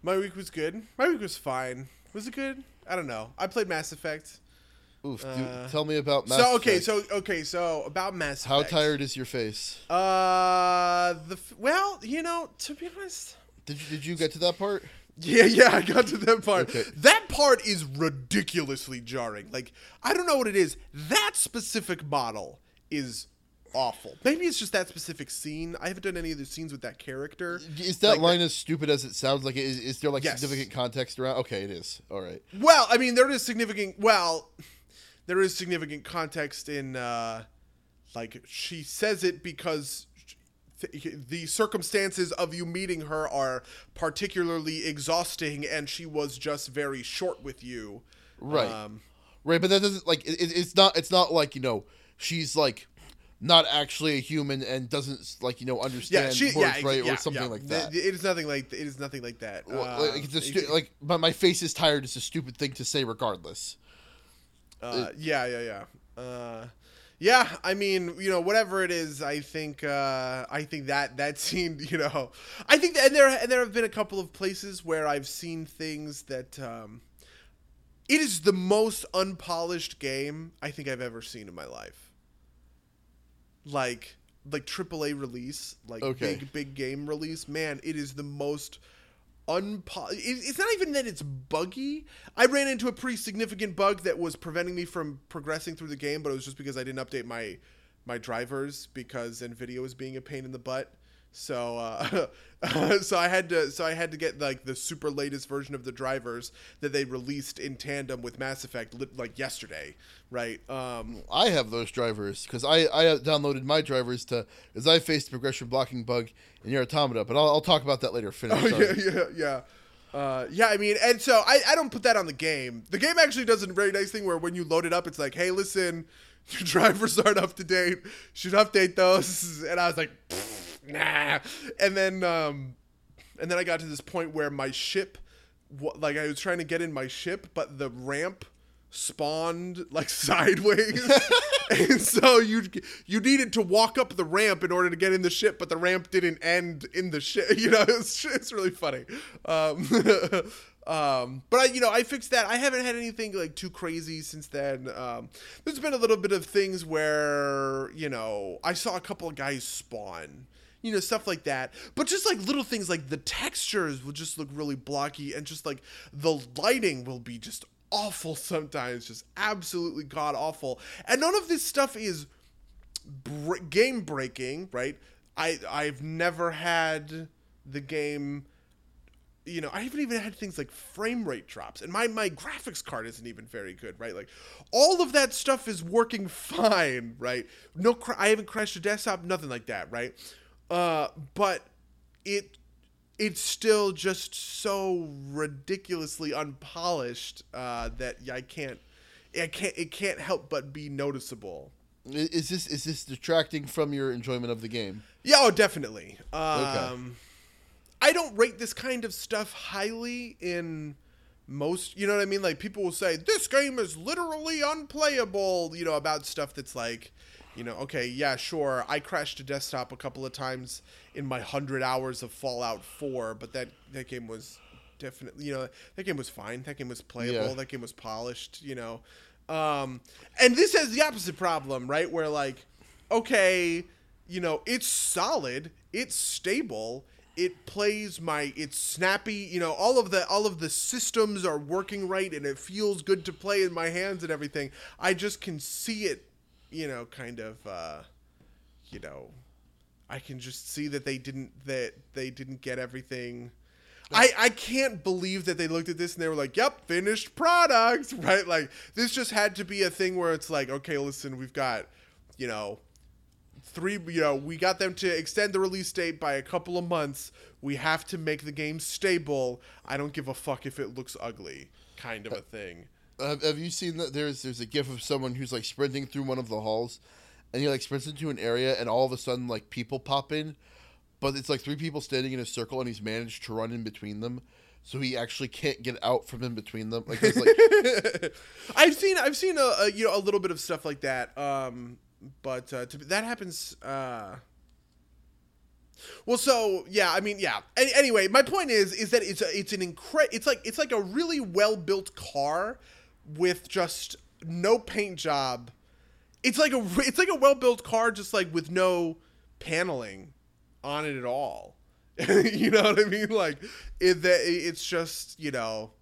My week was good. My week was fine. Was it good? I don't know. I played Mass Effect. Oof, dude, tell me about Mass Effect. So about Mass Effect. How tired is your face? Well, you know, to be honest. Did you get to that part? Yeah, I got to that part. Okay. That part is ridiculously jarring. Like, I don't know what it is. That specific model is awful. Maybe it's just that specific scene. I haven't done any of the scenes with that character. Is that line as stupid as it sounds? Like, is there significant context around? Okay, it is. All right. Well, I mean, there is significant context in she says it because the circumstances of you meeting her are particularly exhausting, and she was just very short with you. Right. Right, but that doesn't it's not like, you know, she's like not actually a human and doesn't understand like that. It is nothing like that. Well, my face is tired is a stupid thing to say regardless. I mean, you know, whatever it is, I think that scene, you know, I think that, and there have been a couple of places where I've seen things that it is the most unpolished game I think I've ever seen in my life. Like AAA release, big game release. Man, it is the most it's not even that it's buggy. I ran into a pretty significant bug that was preventing me from progressing through the game, but it was just because I didn't update my drivers because NVIDIA was being a pain in the butt. So, I had to get the super latest version of the drivers that they released in tandem with Mass Effect, yesterday, right? I have those drivers because I downloaded my drivers because I faced the progression blocking bug in Nier Automata, but I'll talk about that later. Finish. Oh, sorry. I mean, and so I don't put that on the game. The game actually does a very nice thing where when you load it up, it's like, hey, listen, your drivers aren't up to date. You should update those. And I was like, pfft. Nah. And then I got to this point where my ship, I was trying to get in my ship, but the ramp spawned sideways. And so you needed to walk up the ramp in order to get in the ship, but the ramp didn't end in the ship. You know, it's really funny. But I fixed that. I haven't had anything too crazy since then. There's been a little bit of things where, you know, I saw a couple of guys spawn, you know, stuff like that. But just little things like the textures will just look really blocky, and just the lighting will be just awful sometimes, just absolutely god awful. And none of this stuff is game breaking, right? I've never had the game. You know, I haven't even had things like frame rate drops, and my graphics card isn't even very good, right? Like, all of that stuff is working fine, right? No, I haven't crashed a desktop, nothing like that, right? But it's still just so ridiculously unpolished that it can't help but be noticeable. Is this detracting from your enjoyment of the game? Yeah, oh, definitely. Okay. I don't rate this kind of stuff highly in most, you know what I mean? Like, people will say, this game is literally unplayable, you know, about stuff that's You know, okay, yeah, sure, I crashed a desktop a couple of times in my 100 hours of Fallout 4, but that game was definitely, you know, that game was fine. That game was playable. Yeah. That game was polished, you know. And this has the opposite problem, right? Where, like, okay, you know, it's solid. It's stable. It plays it's snappy, you know, all of the systems are working right and it feels good to play in my hands and everything. I just can see it, you know, kind of, you know, I can just see that they didn't get everything. I can't believe that they looked at this and they were like, yep, finished product, right? Like, this just had to be a thing where it's like, okay, listen, we've got, you know, we got them to extend the release date by a couple of months. We have to make the game stable. I don't give a fuck if it looks ugly, kind of a thing. Have you seen that there's a gif of someone who's, like, sprinting through one of the halls, and he, like, sprints into an area, and all of a sudden, like, people pop in, but it's, like, three people standing in a circle, and he's managed to run in between them, so he actually can't get out from in between them. Like, I've seen a you know, a little bit of stuff like that. But that happens. Well, so yeah, I mean, yeah. Anyway, my point is that it's like a really well built car with just no paint job. It's like a well built car, just like with no paneling on it at all. You know what I mean? Like it's just, you know,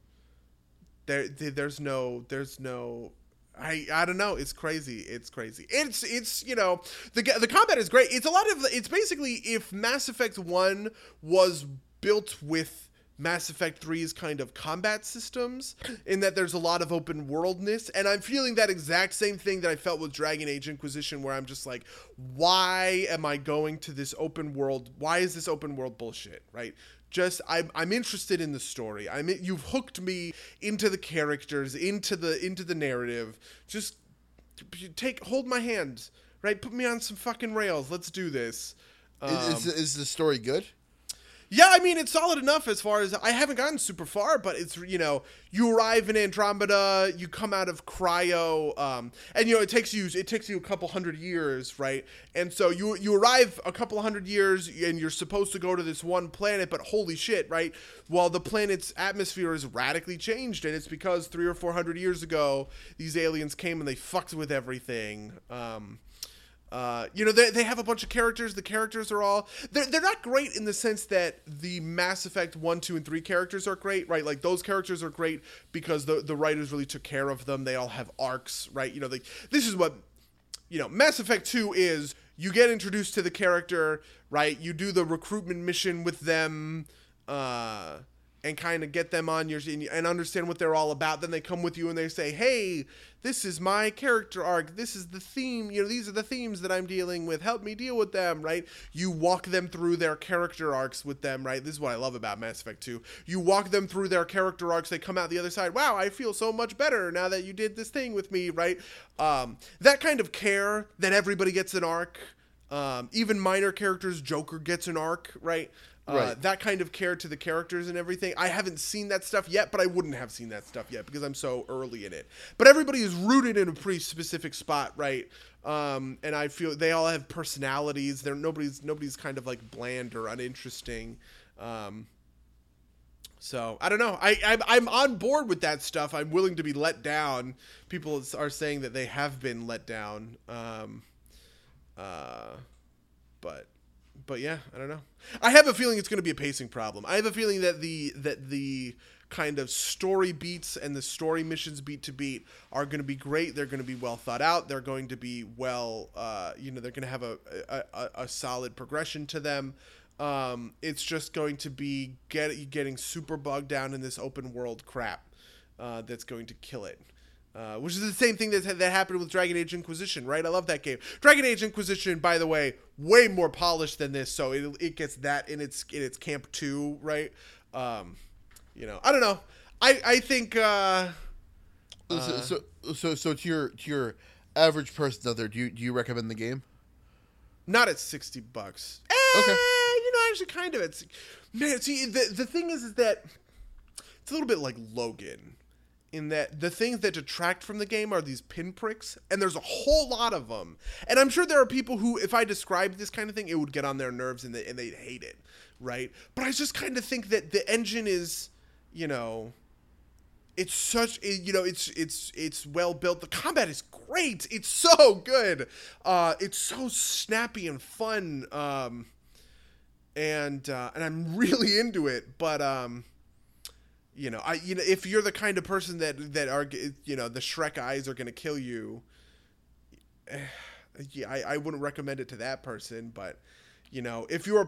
there's no. I don't know. It's crazy. It's you know, the combat is great. It's basically if Mass Effect 1 was built with Mass Effect 3's kind of combat systems, in that there's a lot of open worldness, and I'm feeling that exact same thing that I felt with Dragon Age Inquisition, where I'm just like, why am I going to this open world? Why is this open world bullshit, right? Just I'm interested in the story. You've hooked me into the characters, into the narrative. Just hold my hand, right? Put me on some fucking rails. Let's do this. Is the story good? Yeah, I mean, it's solid enough as far as I haven't gotten super far, but it's, you know, you arrive in Andromeda, you come out of cryo, and, you know, it takes you a couple hundred years, right? And so you arrive a couple hundred years and you're supposed to go to this one planet, but holy shit, right? Well, the planet's atmosphere is radically changed, and it's because 300 or 400 years ago, these aliens came and they fucked with everything. You know, they have a bunch of characters. The characters are all... They're not great in the sense that the Mass Effect 1, 2, and 3 characters are great, right? Like, those characters are great because the writers really took care of them. They all have arcs, right? You know, this is what... You know, Mass Effect 2 is you get introduced to the character, right? You do the recruitment mission with them, and kind of get them on your... and understand what they're all about. Then they come with you and they say, hey... This is my character arc. This is the theme. You know, these are the themes that I'm dealing with. Help me deal with them, right? You walk them through their character arcs with them, right? This is what I love about Mass Effect 2. You walk them through their character arcs. They come out the other side. Wow, I feel so much better now that you did this thing with me, right? That kind of care that everybody gets an arc. Even minor characters, Joker gets an arc, right? Right. That kind of care to the characters and everything. I haven't seen that stuff yet, but I wouldn't have seen that stuff yet because I'm so early in it. But everybody is rooted in a pretty specific spot, right? And I feel they all have personalities. Nobody's kind of like bland or uninteresting. So I don't know. I'm on board with that stuff. I'm willing to be let down. People are saying that they have been let down. But yeah, I don't know. I have a feeling it's going to be a pacing problem. I have a feeling that the kind of story beats and the story missions beat to beat are going to be great. They're going to be well thought out. They're going to be well, you know, they're going to have a solid progression to them. It's just going to be getting super bogged down in this open world crap that's going to kill it. Which is the same thing that happened with Dragon Age Inquisition, right? I love that game. Dragon Age Inquisition, by the way, way more polished than this, so it gets that in its camp too, right? You know, I don't know. I think. So to your average person out there, do you recommend the game? Not at $60. Okay. You know, actually, kind of. It's man. See, the thing is that it's a little bit like Logan. in that the things that detract from the game are these pinpricks, and there's a whole lot of them. And I'm sure there are people who, if I described this kind of thing, it would get on their nerves and they'd hate it, right? But I just kind of think that the engine is, you know, it's such, you know, it's well built. The combat is great. It's so good. It's so snappy and fun. And I'm really into it, but, you know, if you're the kind of person that are, you know, the Shrek eyes are going to kill you, yeah, I wouldn't recommend it to that person. But, you know, if you're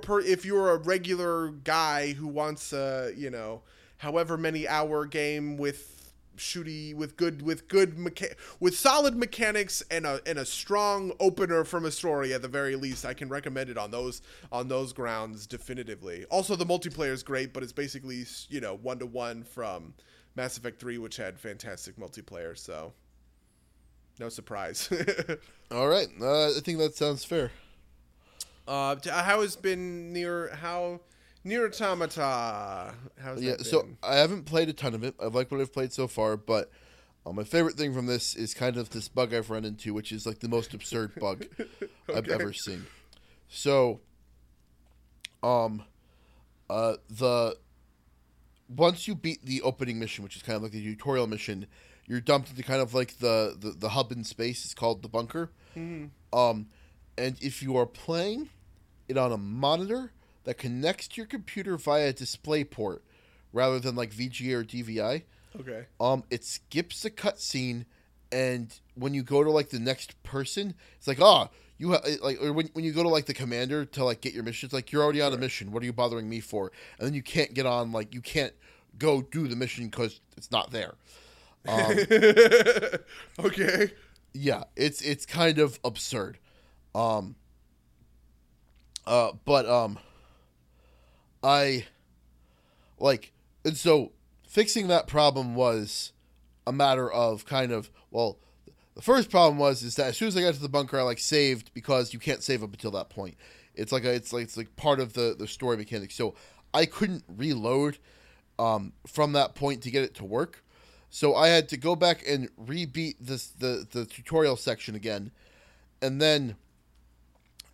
a regular guy who wants, you know, however many hour game with shooty, with solid mechanics and a strong opener from a story, at the very least, I can recommend it on those grounds definitively. Also, the multiplayer is great, but it's basically, you know, 1-to-1 from Mass Effect 3, which had fantastic multiplayer, so no surprise. All right, I think that sounds fair. How has been Nier Automata? How's that been? So I haven't played a ton of it. I've liked what I've played so far, but my favorite thing from this is kind of this bug I've run into, which is like the most absurd bug okay. I've ever seen. So, once you beat the opening mission, which is kind of like the tutorial mission, you're dumped into kind of like the hub in space. It's called the bunker. Mm-hmm. And if you are playing it on a monitor that connects to your computer via DisplayPort rather than like VGA or DVI. Okay. It skips the cutscene, and when you go to like the next person, it's like, or when you go to like the commander to like get your mission, it's like, you're already on a mission. What are you bothering me for? And then you can't get on, like, you can't go do the mission because it's not there. Okay. Yeah, it's kind of absurd. And so fixing that problem was a matter of the first problem was that as soon as I got to the bunker, I like saved, because you can't save up until that point. It's like part of the story mechanic. So I couldn't reload, from that point to get it to work. So I had to go back and rebeat the tutorial section again. And then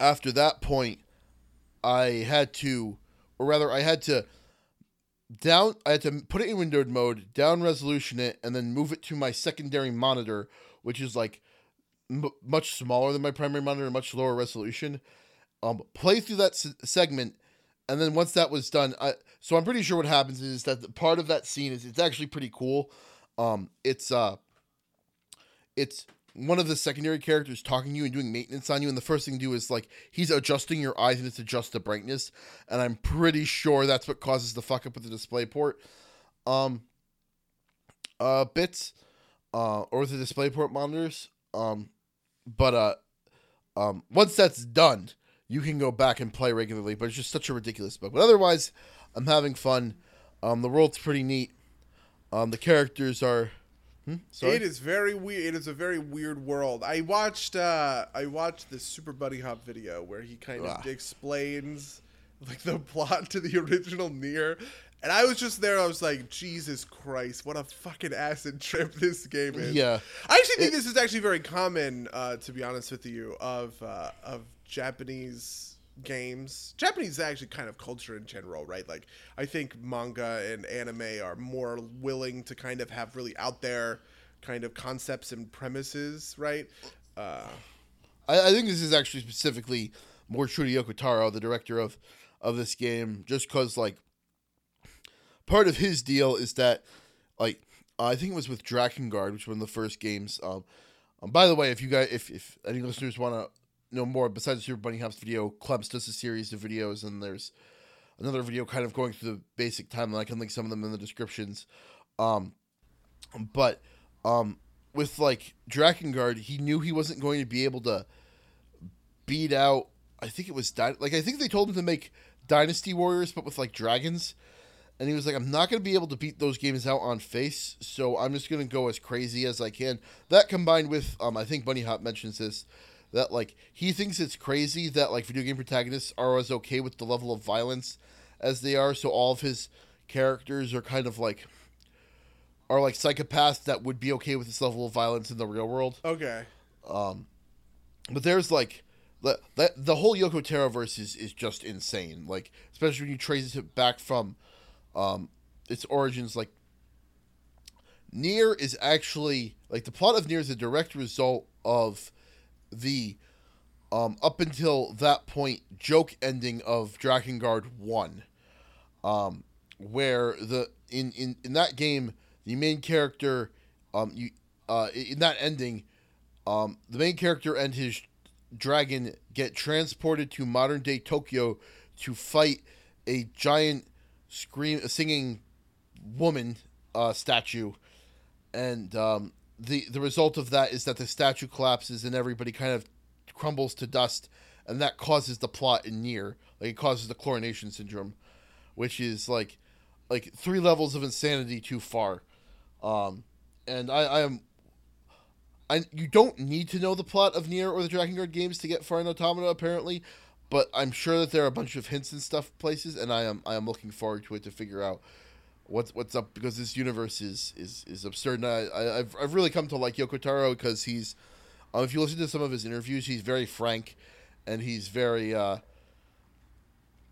after that point, I had to put it in windowed mode, down resolution it, and then move it to my secondary monitor, which is like much smaller than my primary monitor, much lower resolution. Play through that segment, and then once that was done, so I'm pretty sure what happens is that the part of that scene is, it's actually pretty cool. It's one of the secondary characters talking to you and doing maintenance on you, and the first thing to do is, like, he's adjusting your eyes, and it's adjust the brightness, and I'm pretty sure that's what causes the fuck up with the display port or with the display port monitors. Once that's done, you can go back and play regularly, but it's just such a ridiculous bug. But otherwise, I'm having fun. The world's pretty neat. The characters are... It is very weird. It is a very weird world. I watched this Super Buddy Hop video where he kind of explains like the plot to the original Nier, and I was just there. I was like, Jesus Christ, what a fucking acid trip this game is. Yeah, I actually think this is actually very common, to be honest with you, of Japanese games. Japanese is actually kind of culture in general, right? Like, I think manga and anime are more willing to kind of have really out there kind of concepts and premises, right? I think this is actually specifically more true to Yoko Taro, the director of this game, just because, like, part of his deal is that, like, I think it was with Dragon Guard, which was one of the first games. By the way, if you guys, if any listeners want to no more besides the Super Bunny Hops video, Klebs does a series of videos, and there's another video kind of going through the basic timeline. I can link some of them in the descriptions. With like Drakengard, he knew he wasn't going to be able to beat out, I think it was I think they told him to make Dynasty Warriors but with like dragons, and he was like, I'm not going to be able to beat those games out on face, so I'm just going to go as crazy as I can. That combined with I think Bunny Hop mentions this, that, like, he thinks it's crazy that, like, video game protagonists are as okay with the level of violence as they are, so all of his characters are kind of, like, are like psychopaths that would be okay with this level of violence in the real world. Okay. But there's like the whole Yoko Taro verse is just insane. Like, especially when you trace it back from its origins. Like, Nier is actually like the plot of Nier is a direct result of the up until that point joke ending of Dragon Guard 1, where the in that game the main character in that ending the main character and his dragon get transported to modern day Tokyo to fight a giant singing woman statue, and the result of that is that the statue collapses and everybody kind of crumbles to dust, and that causes the plot in Nier. Like, it causes the chlorination syndrome, which is like three levels of insanity too far. And you don't need to know the plot of Nier or the Dragon Guard games to get far in Automata, apparently, but I'm sure that there are a bunch of hints and stuff places, and I am looking forward to it to figure out what's up, because this universe is absurd. And I've really come to like Yoko Taro because he's, if you listen to some of his interviews, he's very frank, and he's very I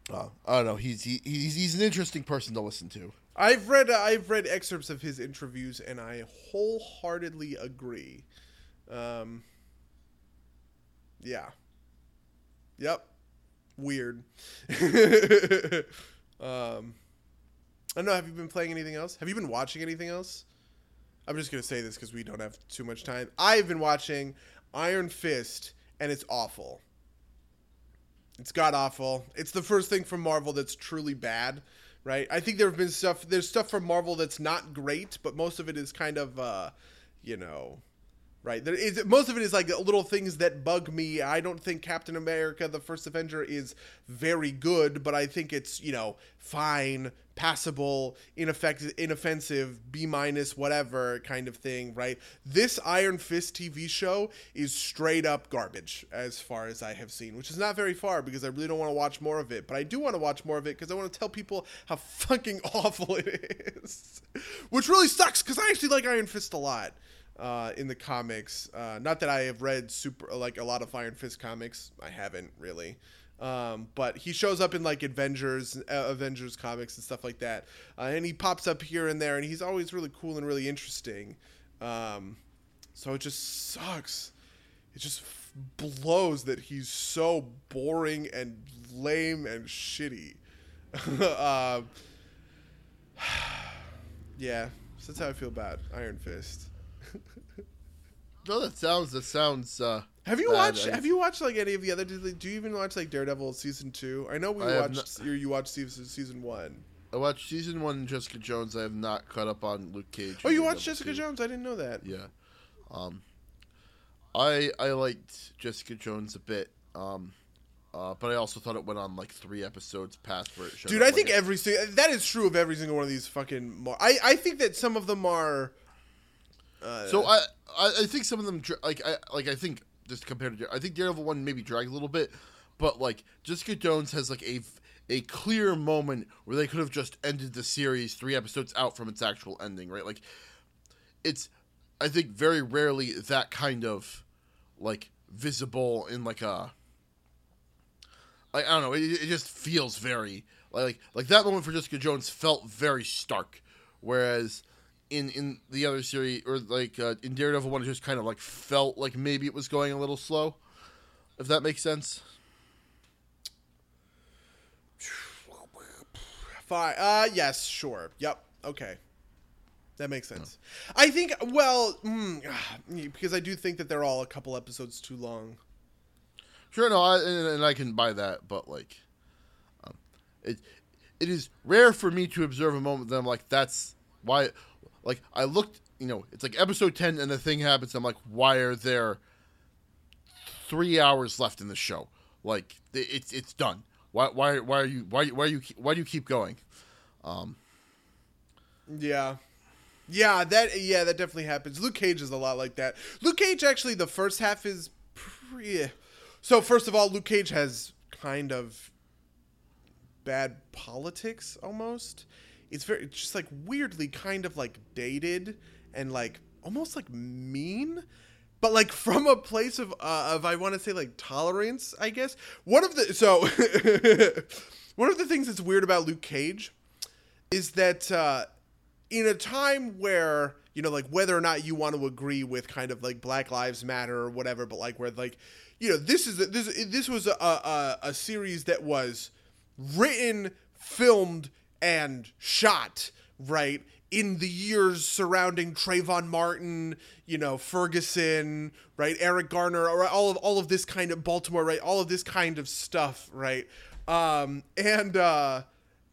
don't know, he's an interesting person to listen to. I've read excerpts of his interviews, and I wholeheartedly agree. Yeah. Yep. Weird. I don't know. Have you been playing anything else? Have you been watching anything else? I'm just going to say this because we don't have too much time. I've been watching Iron Fist, and it's awful. It's god-awful. It's the first thing from Marvel that's truly bad. Right, I think there's stuff from Marvel that's not great, but most of it is kind of, right. Most of it is like little things that bug me. I don't think Captain America: The First Avenger is very good, but I think it's, fine, passable, inoffensive, B-, whatever kind of thing, right? This Iron Fist TV show is straight up garbage as far as I have seen, which is not very far because I really don't want to watch more of it, but I do want to watch more of it because I want to tell people how fucking awful it is, which really sucks because I actually like Iron Fist a lot in the comics. Not that I have read a lot of Iron Fist comics. I haven't really. But he shows up in like Avengers comics and stuff like that. And he pops up here and there, and he's always really cool and really interesting. So it just sucks. It just blows that he's so boring and lame and shitty. Yeah, so that's how I feel about Iron Fist. No, that sounds. Have you watched like any of the other? Do you even watch like Daredevil season 2? I know you watched season 1. I watched season 1 and Jessica Jones. I have not caught up on Luke Cage. Oh, you watched Jessica Jones? I didn't know that. Yeah, I liked Jessica Jones a bit, but I also thought it went on like 3 episodes past where it showed. Dude, I think that is true of every single one of these fucking. I think that some of them are. So I think some of them I think. Just compared to, I think Daredevil 1 maybe dragged a little bit, but like Jessica Jones has like a clear moment where they could have just ended the series 3 episodes out from its actual ending, right? Like, it's, I think, very rarely that kind of like visible in like a, I don't know, it just feels very like that moment for Jessica Jones felt very stark, whereas in the other series, or like in Daredevil 1, it just kind of like felt like maybe it was going a little slow, if that makes sense. Fine. Yes, sure. Yep. Okay. That makes sense. No. I think, because I do think that they're all a couple episodes too long. Sure, no, and I can buy that, but like, it is rare for me to observe a moment that I'm like, that's why. Like, I looked, it's like episode 10 and the thing happens. I'm like, why are there 3 hours left in the show? Like, it's done. Why do you keep going? That definitely happens. Luke Cage is a lot like that. Luke Cage, actually, the first half is so first of all, Luke Cage has kind of bad politics almost. it's very just like weirdly kind of like dated and like almost like mean, but like from a place of I want to say like tolerance, I guess. One of the things that's weird about Luke Cage is that in a time where, you know, like whether or not you want to agree with kind of like Black Lives Matter or whatever, but like where like, you know, this was a series that was written, filmed, and shot, right, in the years surrounding Trayvon Martin, you know, Ferguson, right, Eric Garner, or all of this kind of Baltimore, right, all of this kind of stuff, right, and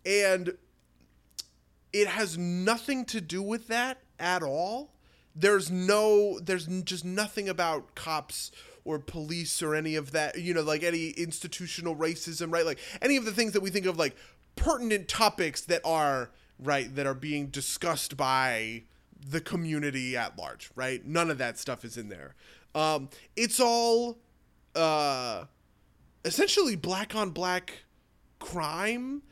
it has nothing to do with that at all. There's just nothing about cops or police or any of that, you know, like any institutional racism, right? Like any of the things that we think of like pertinent topics that are, right, that are being discussed by the community at large, right? None of that stuff is in there. It's all essentially black on black crime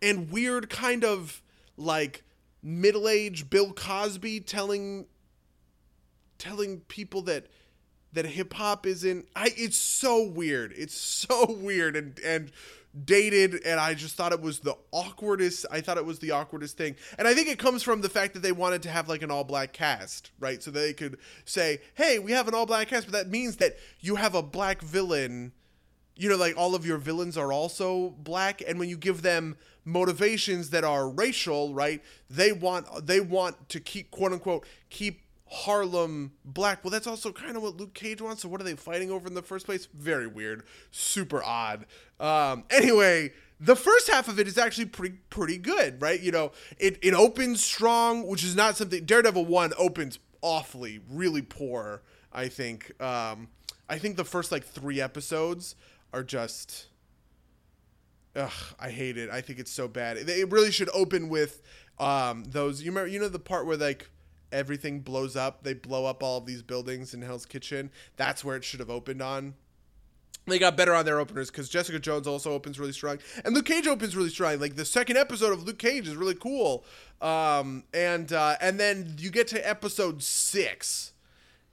and weird kind of like middle-aged Bill Cosby telling people that hip-hop isn't... It's so weird. It's so weird and dated, and I just thought it was the awkwardest... I thought it was the awkwardest thing. And I think it comes from the fact that they wanted to have, like, an all-black cast, right? So they could say, hey, we have an all-black cast, but that means that you have a black villain. You know, like, all of your villains are also black, and when you give them motivations that are racial, right, they want to keep, quote-unquote, keep Harlem black. Well, that's also kind of what Luke Cage wants, so what are they fighting over in the first place? Very weird. Super odd. Anyway, the first half of it is actually pretty good, right? You know, it opens strong, which is not something... Daredevil 1 opens awfully, really poor, I think. I think the first, like, 3 episodes are just... Ugh, I hate it. I think it's so bad. It really should open with those... You remember, you know the part where, like... everything blows up. They blow up all of these buildings in Hell's Kitchen. That's where it should have opened on. They got better on their openers because Jessica Jones also opens really strong. And Luke Cage opens really strong. Like, the second episode of Luke Cage is really cool. And then you get to episode 6.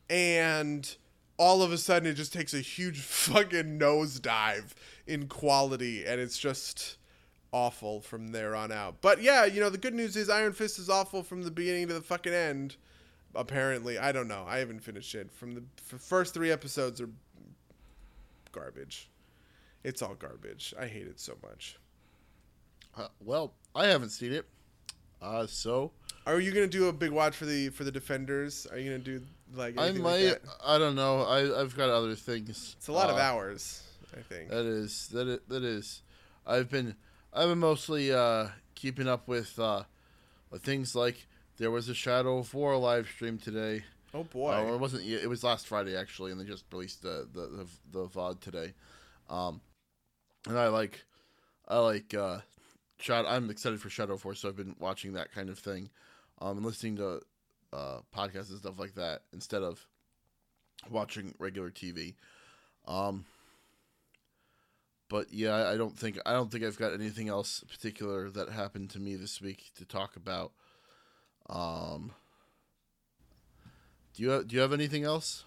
And all of a sudden it just takes a huge fucking nosedive in quality. And it's just... awful from there on out. But yeah, you know, the good news is Iron Fist is awful from the beginning to the fucking end, apparently. I don't know, I haven't finished it. From the first 3 episodes are garbage. It's all garbage. I hate it so much. Well, I haven't seen it, so are you gonna do a big watch for the Defenders? Are you gonna do like anything? I might, like that? I don't know. I've got other things. It's a lot of hours. I think that is I've been mostly keeping up with things like there was a Shadow of War live stream today. Oh boy! It wasn't. It was last Friday actually, and they just released the VOD today. And I like Shadow. I'm excited for Shadow of War, so I've been watching that kind of thing, and listening to podcasts and stuff like that instead of watching regular TV. But yeah, I don't think I've got anything else particular that happened to me this week to talk about. Do you have anything else?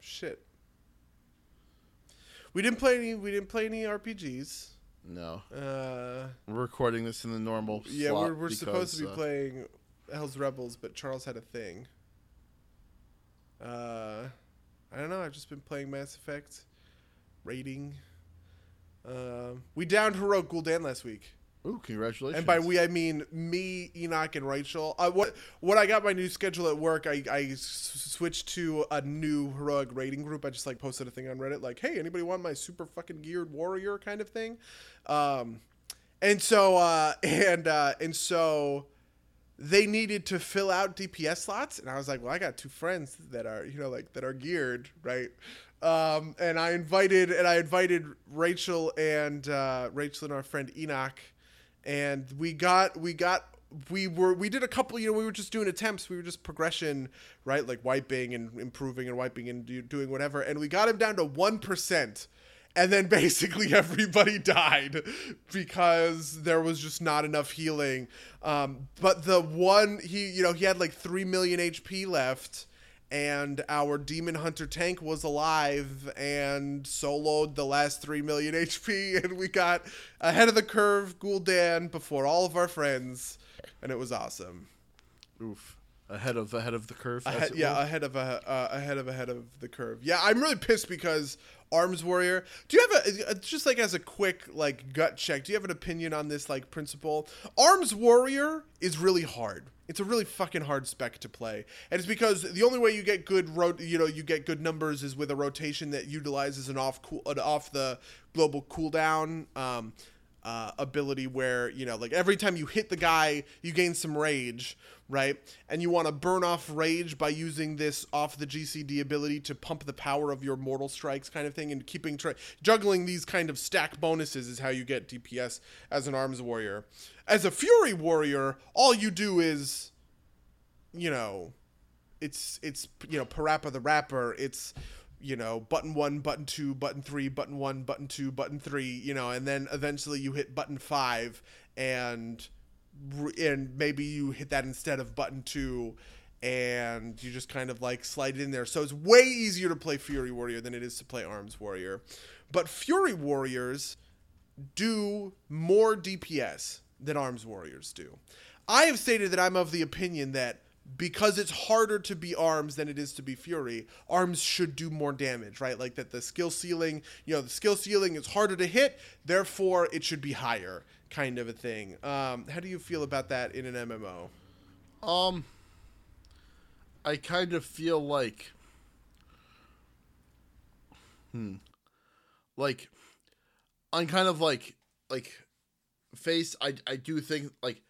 Shit. We didn't play any RPGs. No. We're recording this in the normal slot. Yeah, we're supposed to be playing Hell's Rebels, but Charles had a thing. I don't know. I've just been playing Mass Effect, raiding. We downed Heroic Gul'dan last week. Ooh, congratulations! And by we, I mean me, Enoch, and Rachel. What I got my new schedule at work. I switched to a new Heroic raiding group. I just like posted a thing on Reddit, like, "Hey, anybody want my super fucking geared warrior?" kind of thing. And so. They needed to fill out DPS slots, and I was like, well, I got 2 friends that are, you know, like that are geared, right? And I invited Rachel and our friend Enoch, and we did a couple, you know, we were just doing attempts, we were just progression, right? Like wiping and improving and wiping and doing whatever, and we got him down to 1%. And then basically everybody died because there was just not enough healing. But the one, he had like 3 million HP left, and our Demon Hunter tank was alive and soloed the last 3 million HP, and we got ahead of the curve Gul'dan before all of our friends, and it was awesome. Oof. Ahead of the curve. Ahead of the curve. Yeah, I'm really pissed because Arms Warrior. Do you have just like as a quick like gut check? Do you have an opinion on this like principle? Arms Warrior is really hard. It's a really fucking hard spec to play, and it's because the only way you get good numbers is with a rotation that utilizes an off the global cooldown ability where, like every time you hit the guy, you gain some rage, right? And you want to burn off rage by using this off the GCD ability to pump the power of your mortal strikes kind of thing, and juggling these kind of stack bonuses is how you get DPS as an Arms Warrior. As a Fury Warrior, all you do is, Parappa the Rapper, it's, button 1, button 2, button 3, button 1, button 2, button 3, and then eventually you hit button 5 and maybe you hit that instead of button 2 and you just kind of like slide it in there. So it's way easier to play Fury Warrior than it is to play Arms Warrior. But Fury Warriors do more DPS than Arms Warriors do. I have stated that I'm of the opinion that because it's harder to be Arms than it is to be Fury, Arms should do more damage, right? Like that the skill ceiling is harder to hit, therefore it should be higher, kind of a thing. How do you feel about that in an MMO? I kind of feel like... Like, I'm kind of I do think, like,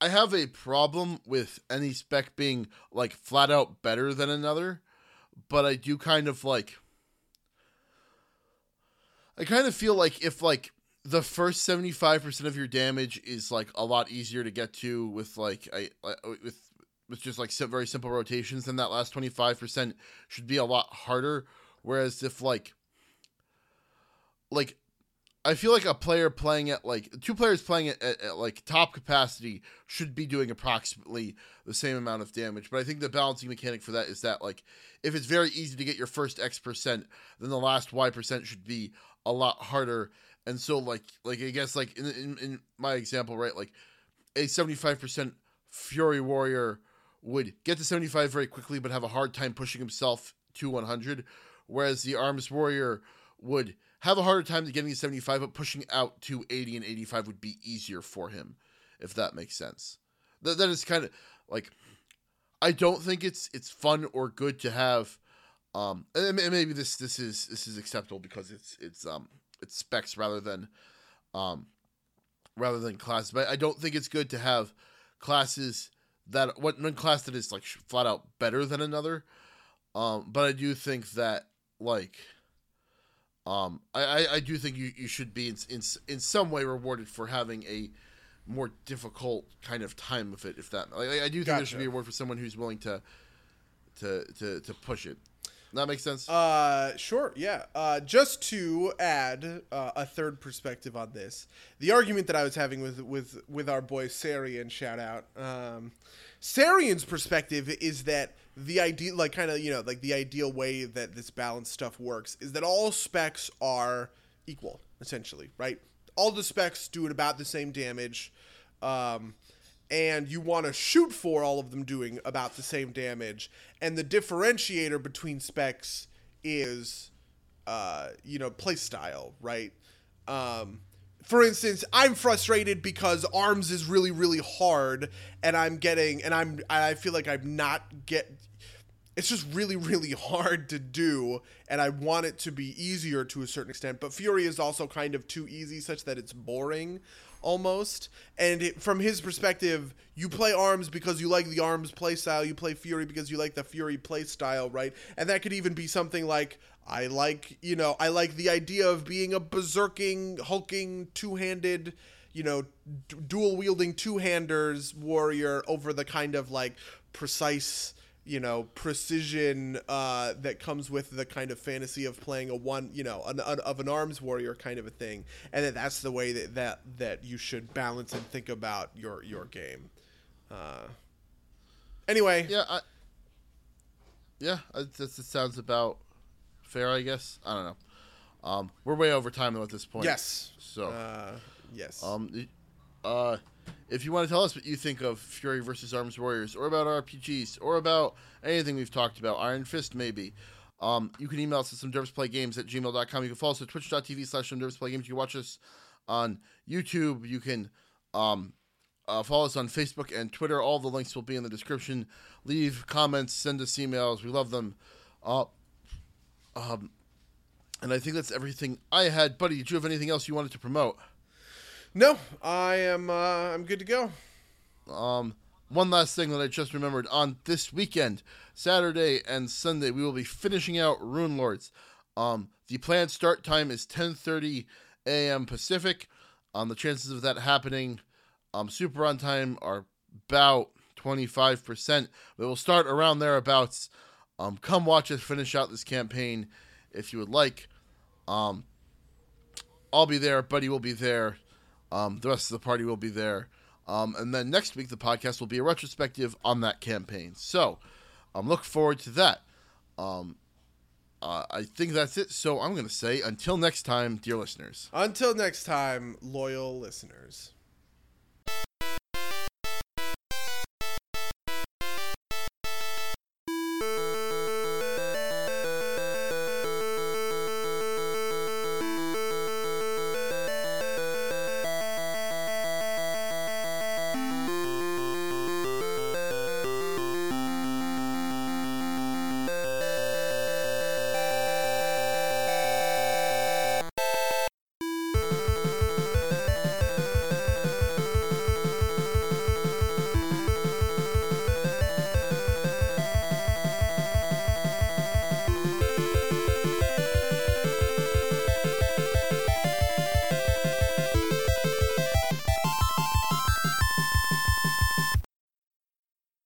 I have a problem with any spec being, like, flat out better than another, but I do kind of, like, I kind of feel like if, like, the first 75% of your damage is, like, a lot easier to get to with, like, with just, like, very simple rotations, then that last 25% should be a lot harder, whereas if, like, I feel like a player playing at, like, two players playing at like, top capacity should be doing approximately the same amount of damage. But I think the balancing mechanic for that is that, like, if it's very easy to get your first X%, then the last Y% should be a lot harder. And so, like I guess, like, in my example, right, like, a 75% Fury Warrior would get to 75 very quickly but have a hard time pushing himself to 100, whereas the Arms Warrior would have a harder time getting to 75, but pushing out to 80 and 85 would be easier for him, if that makes sense. That is kind of, like, I don't think it's fun or good to have, and maybe this is acceptable because it's specs rather than classes, but I don't think it's good to have classes that, one class that is, like, flat out better than another, but I do think that, like... I do think you should be in some way rewarded for having a more difficult kind of time of it, if that, like, I do think Gotcha. There should be a reward for someone who's willing to push it. That makes sense? Sure, yeah. Just to add a third perspective on this, the argument that I was having with our boy Sarian, shout out, Sarian's perspective is that the ideal, like, kind of, like, the ideal way that this balanced stuff works is that all specs are equal, essentially, right? All the specs do about the same damage, and you want to shoot for all of them doing about the same damage, and the differentiator between specs is, play style, right? For instance, I'm frustrated because Arms is really, really hard, and I feel like I'm not it's just really, really hard to do, and I want it to be easier to a certain extent, but Fury is also kind of too easy such that it's boring, almost, and from his perspective, you play Arms because you like the Arms playstyle, you play Fury because you like the Fury playstyle, right? And that could even be something like, I like the idea of being a berserking, hulking, two-handed, dual-wielding two-handers warrior over the kind of, like, precise you know, precision that comes with the kind of fantasy of playing a one, you know, of an arms warrior kind of a thing, and that's the way that you should balance and think about your game. Anyway. That sounds about fair, I guess. I don't know. We're way over time though at this point. Yes. So. Yes. If you want to tell us what you think of Fury versus Arms Warriors, or about RPGs, or about anything we've talked about, Iron Fist maybe, you can email us at somedervesplaygames@gmail.com. You can follow us at twitch.tv/somedervesplaygames. You can watch us on YouTube. You can follow us on Facebook and Twitter. All the links will be in the description. Leave comments. Send us emails. We love them. And I think that's everything I had. Buddy, did you have anything else you wanted to promote? No, I'm good to go. One last thing that I just remembered. On this weekend, Saturday and Sunday, we will be finishing out Rune Lords. The planned start time is 10:30 a.m. Pacific. The chances of that happening super on time are about 25%. We will start around thereabouts. Come watch us finish out this campaign if you would like. I'll be there. Buddy will be there. The rest of the party will be there. And then next week, the podcast will be a retrospective on that campaign. So look forward to that. I think that's it. So I'm going to say until next time, dear listeners. Until next time, loyal listeners.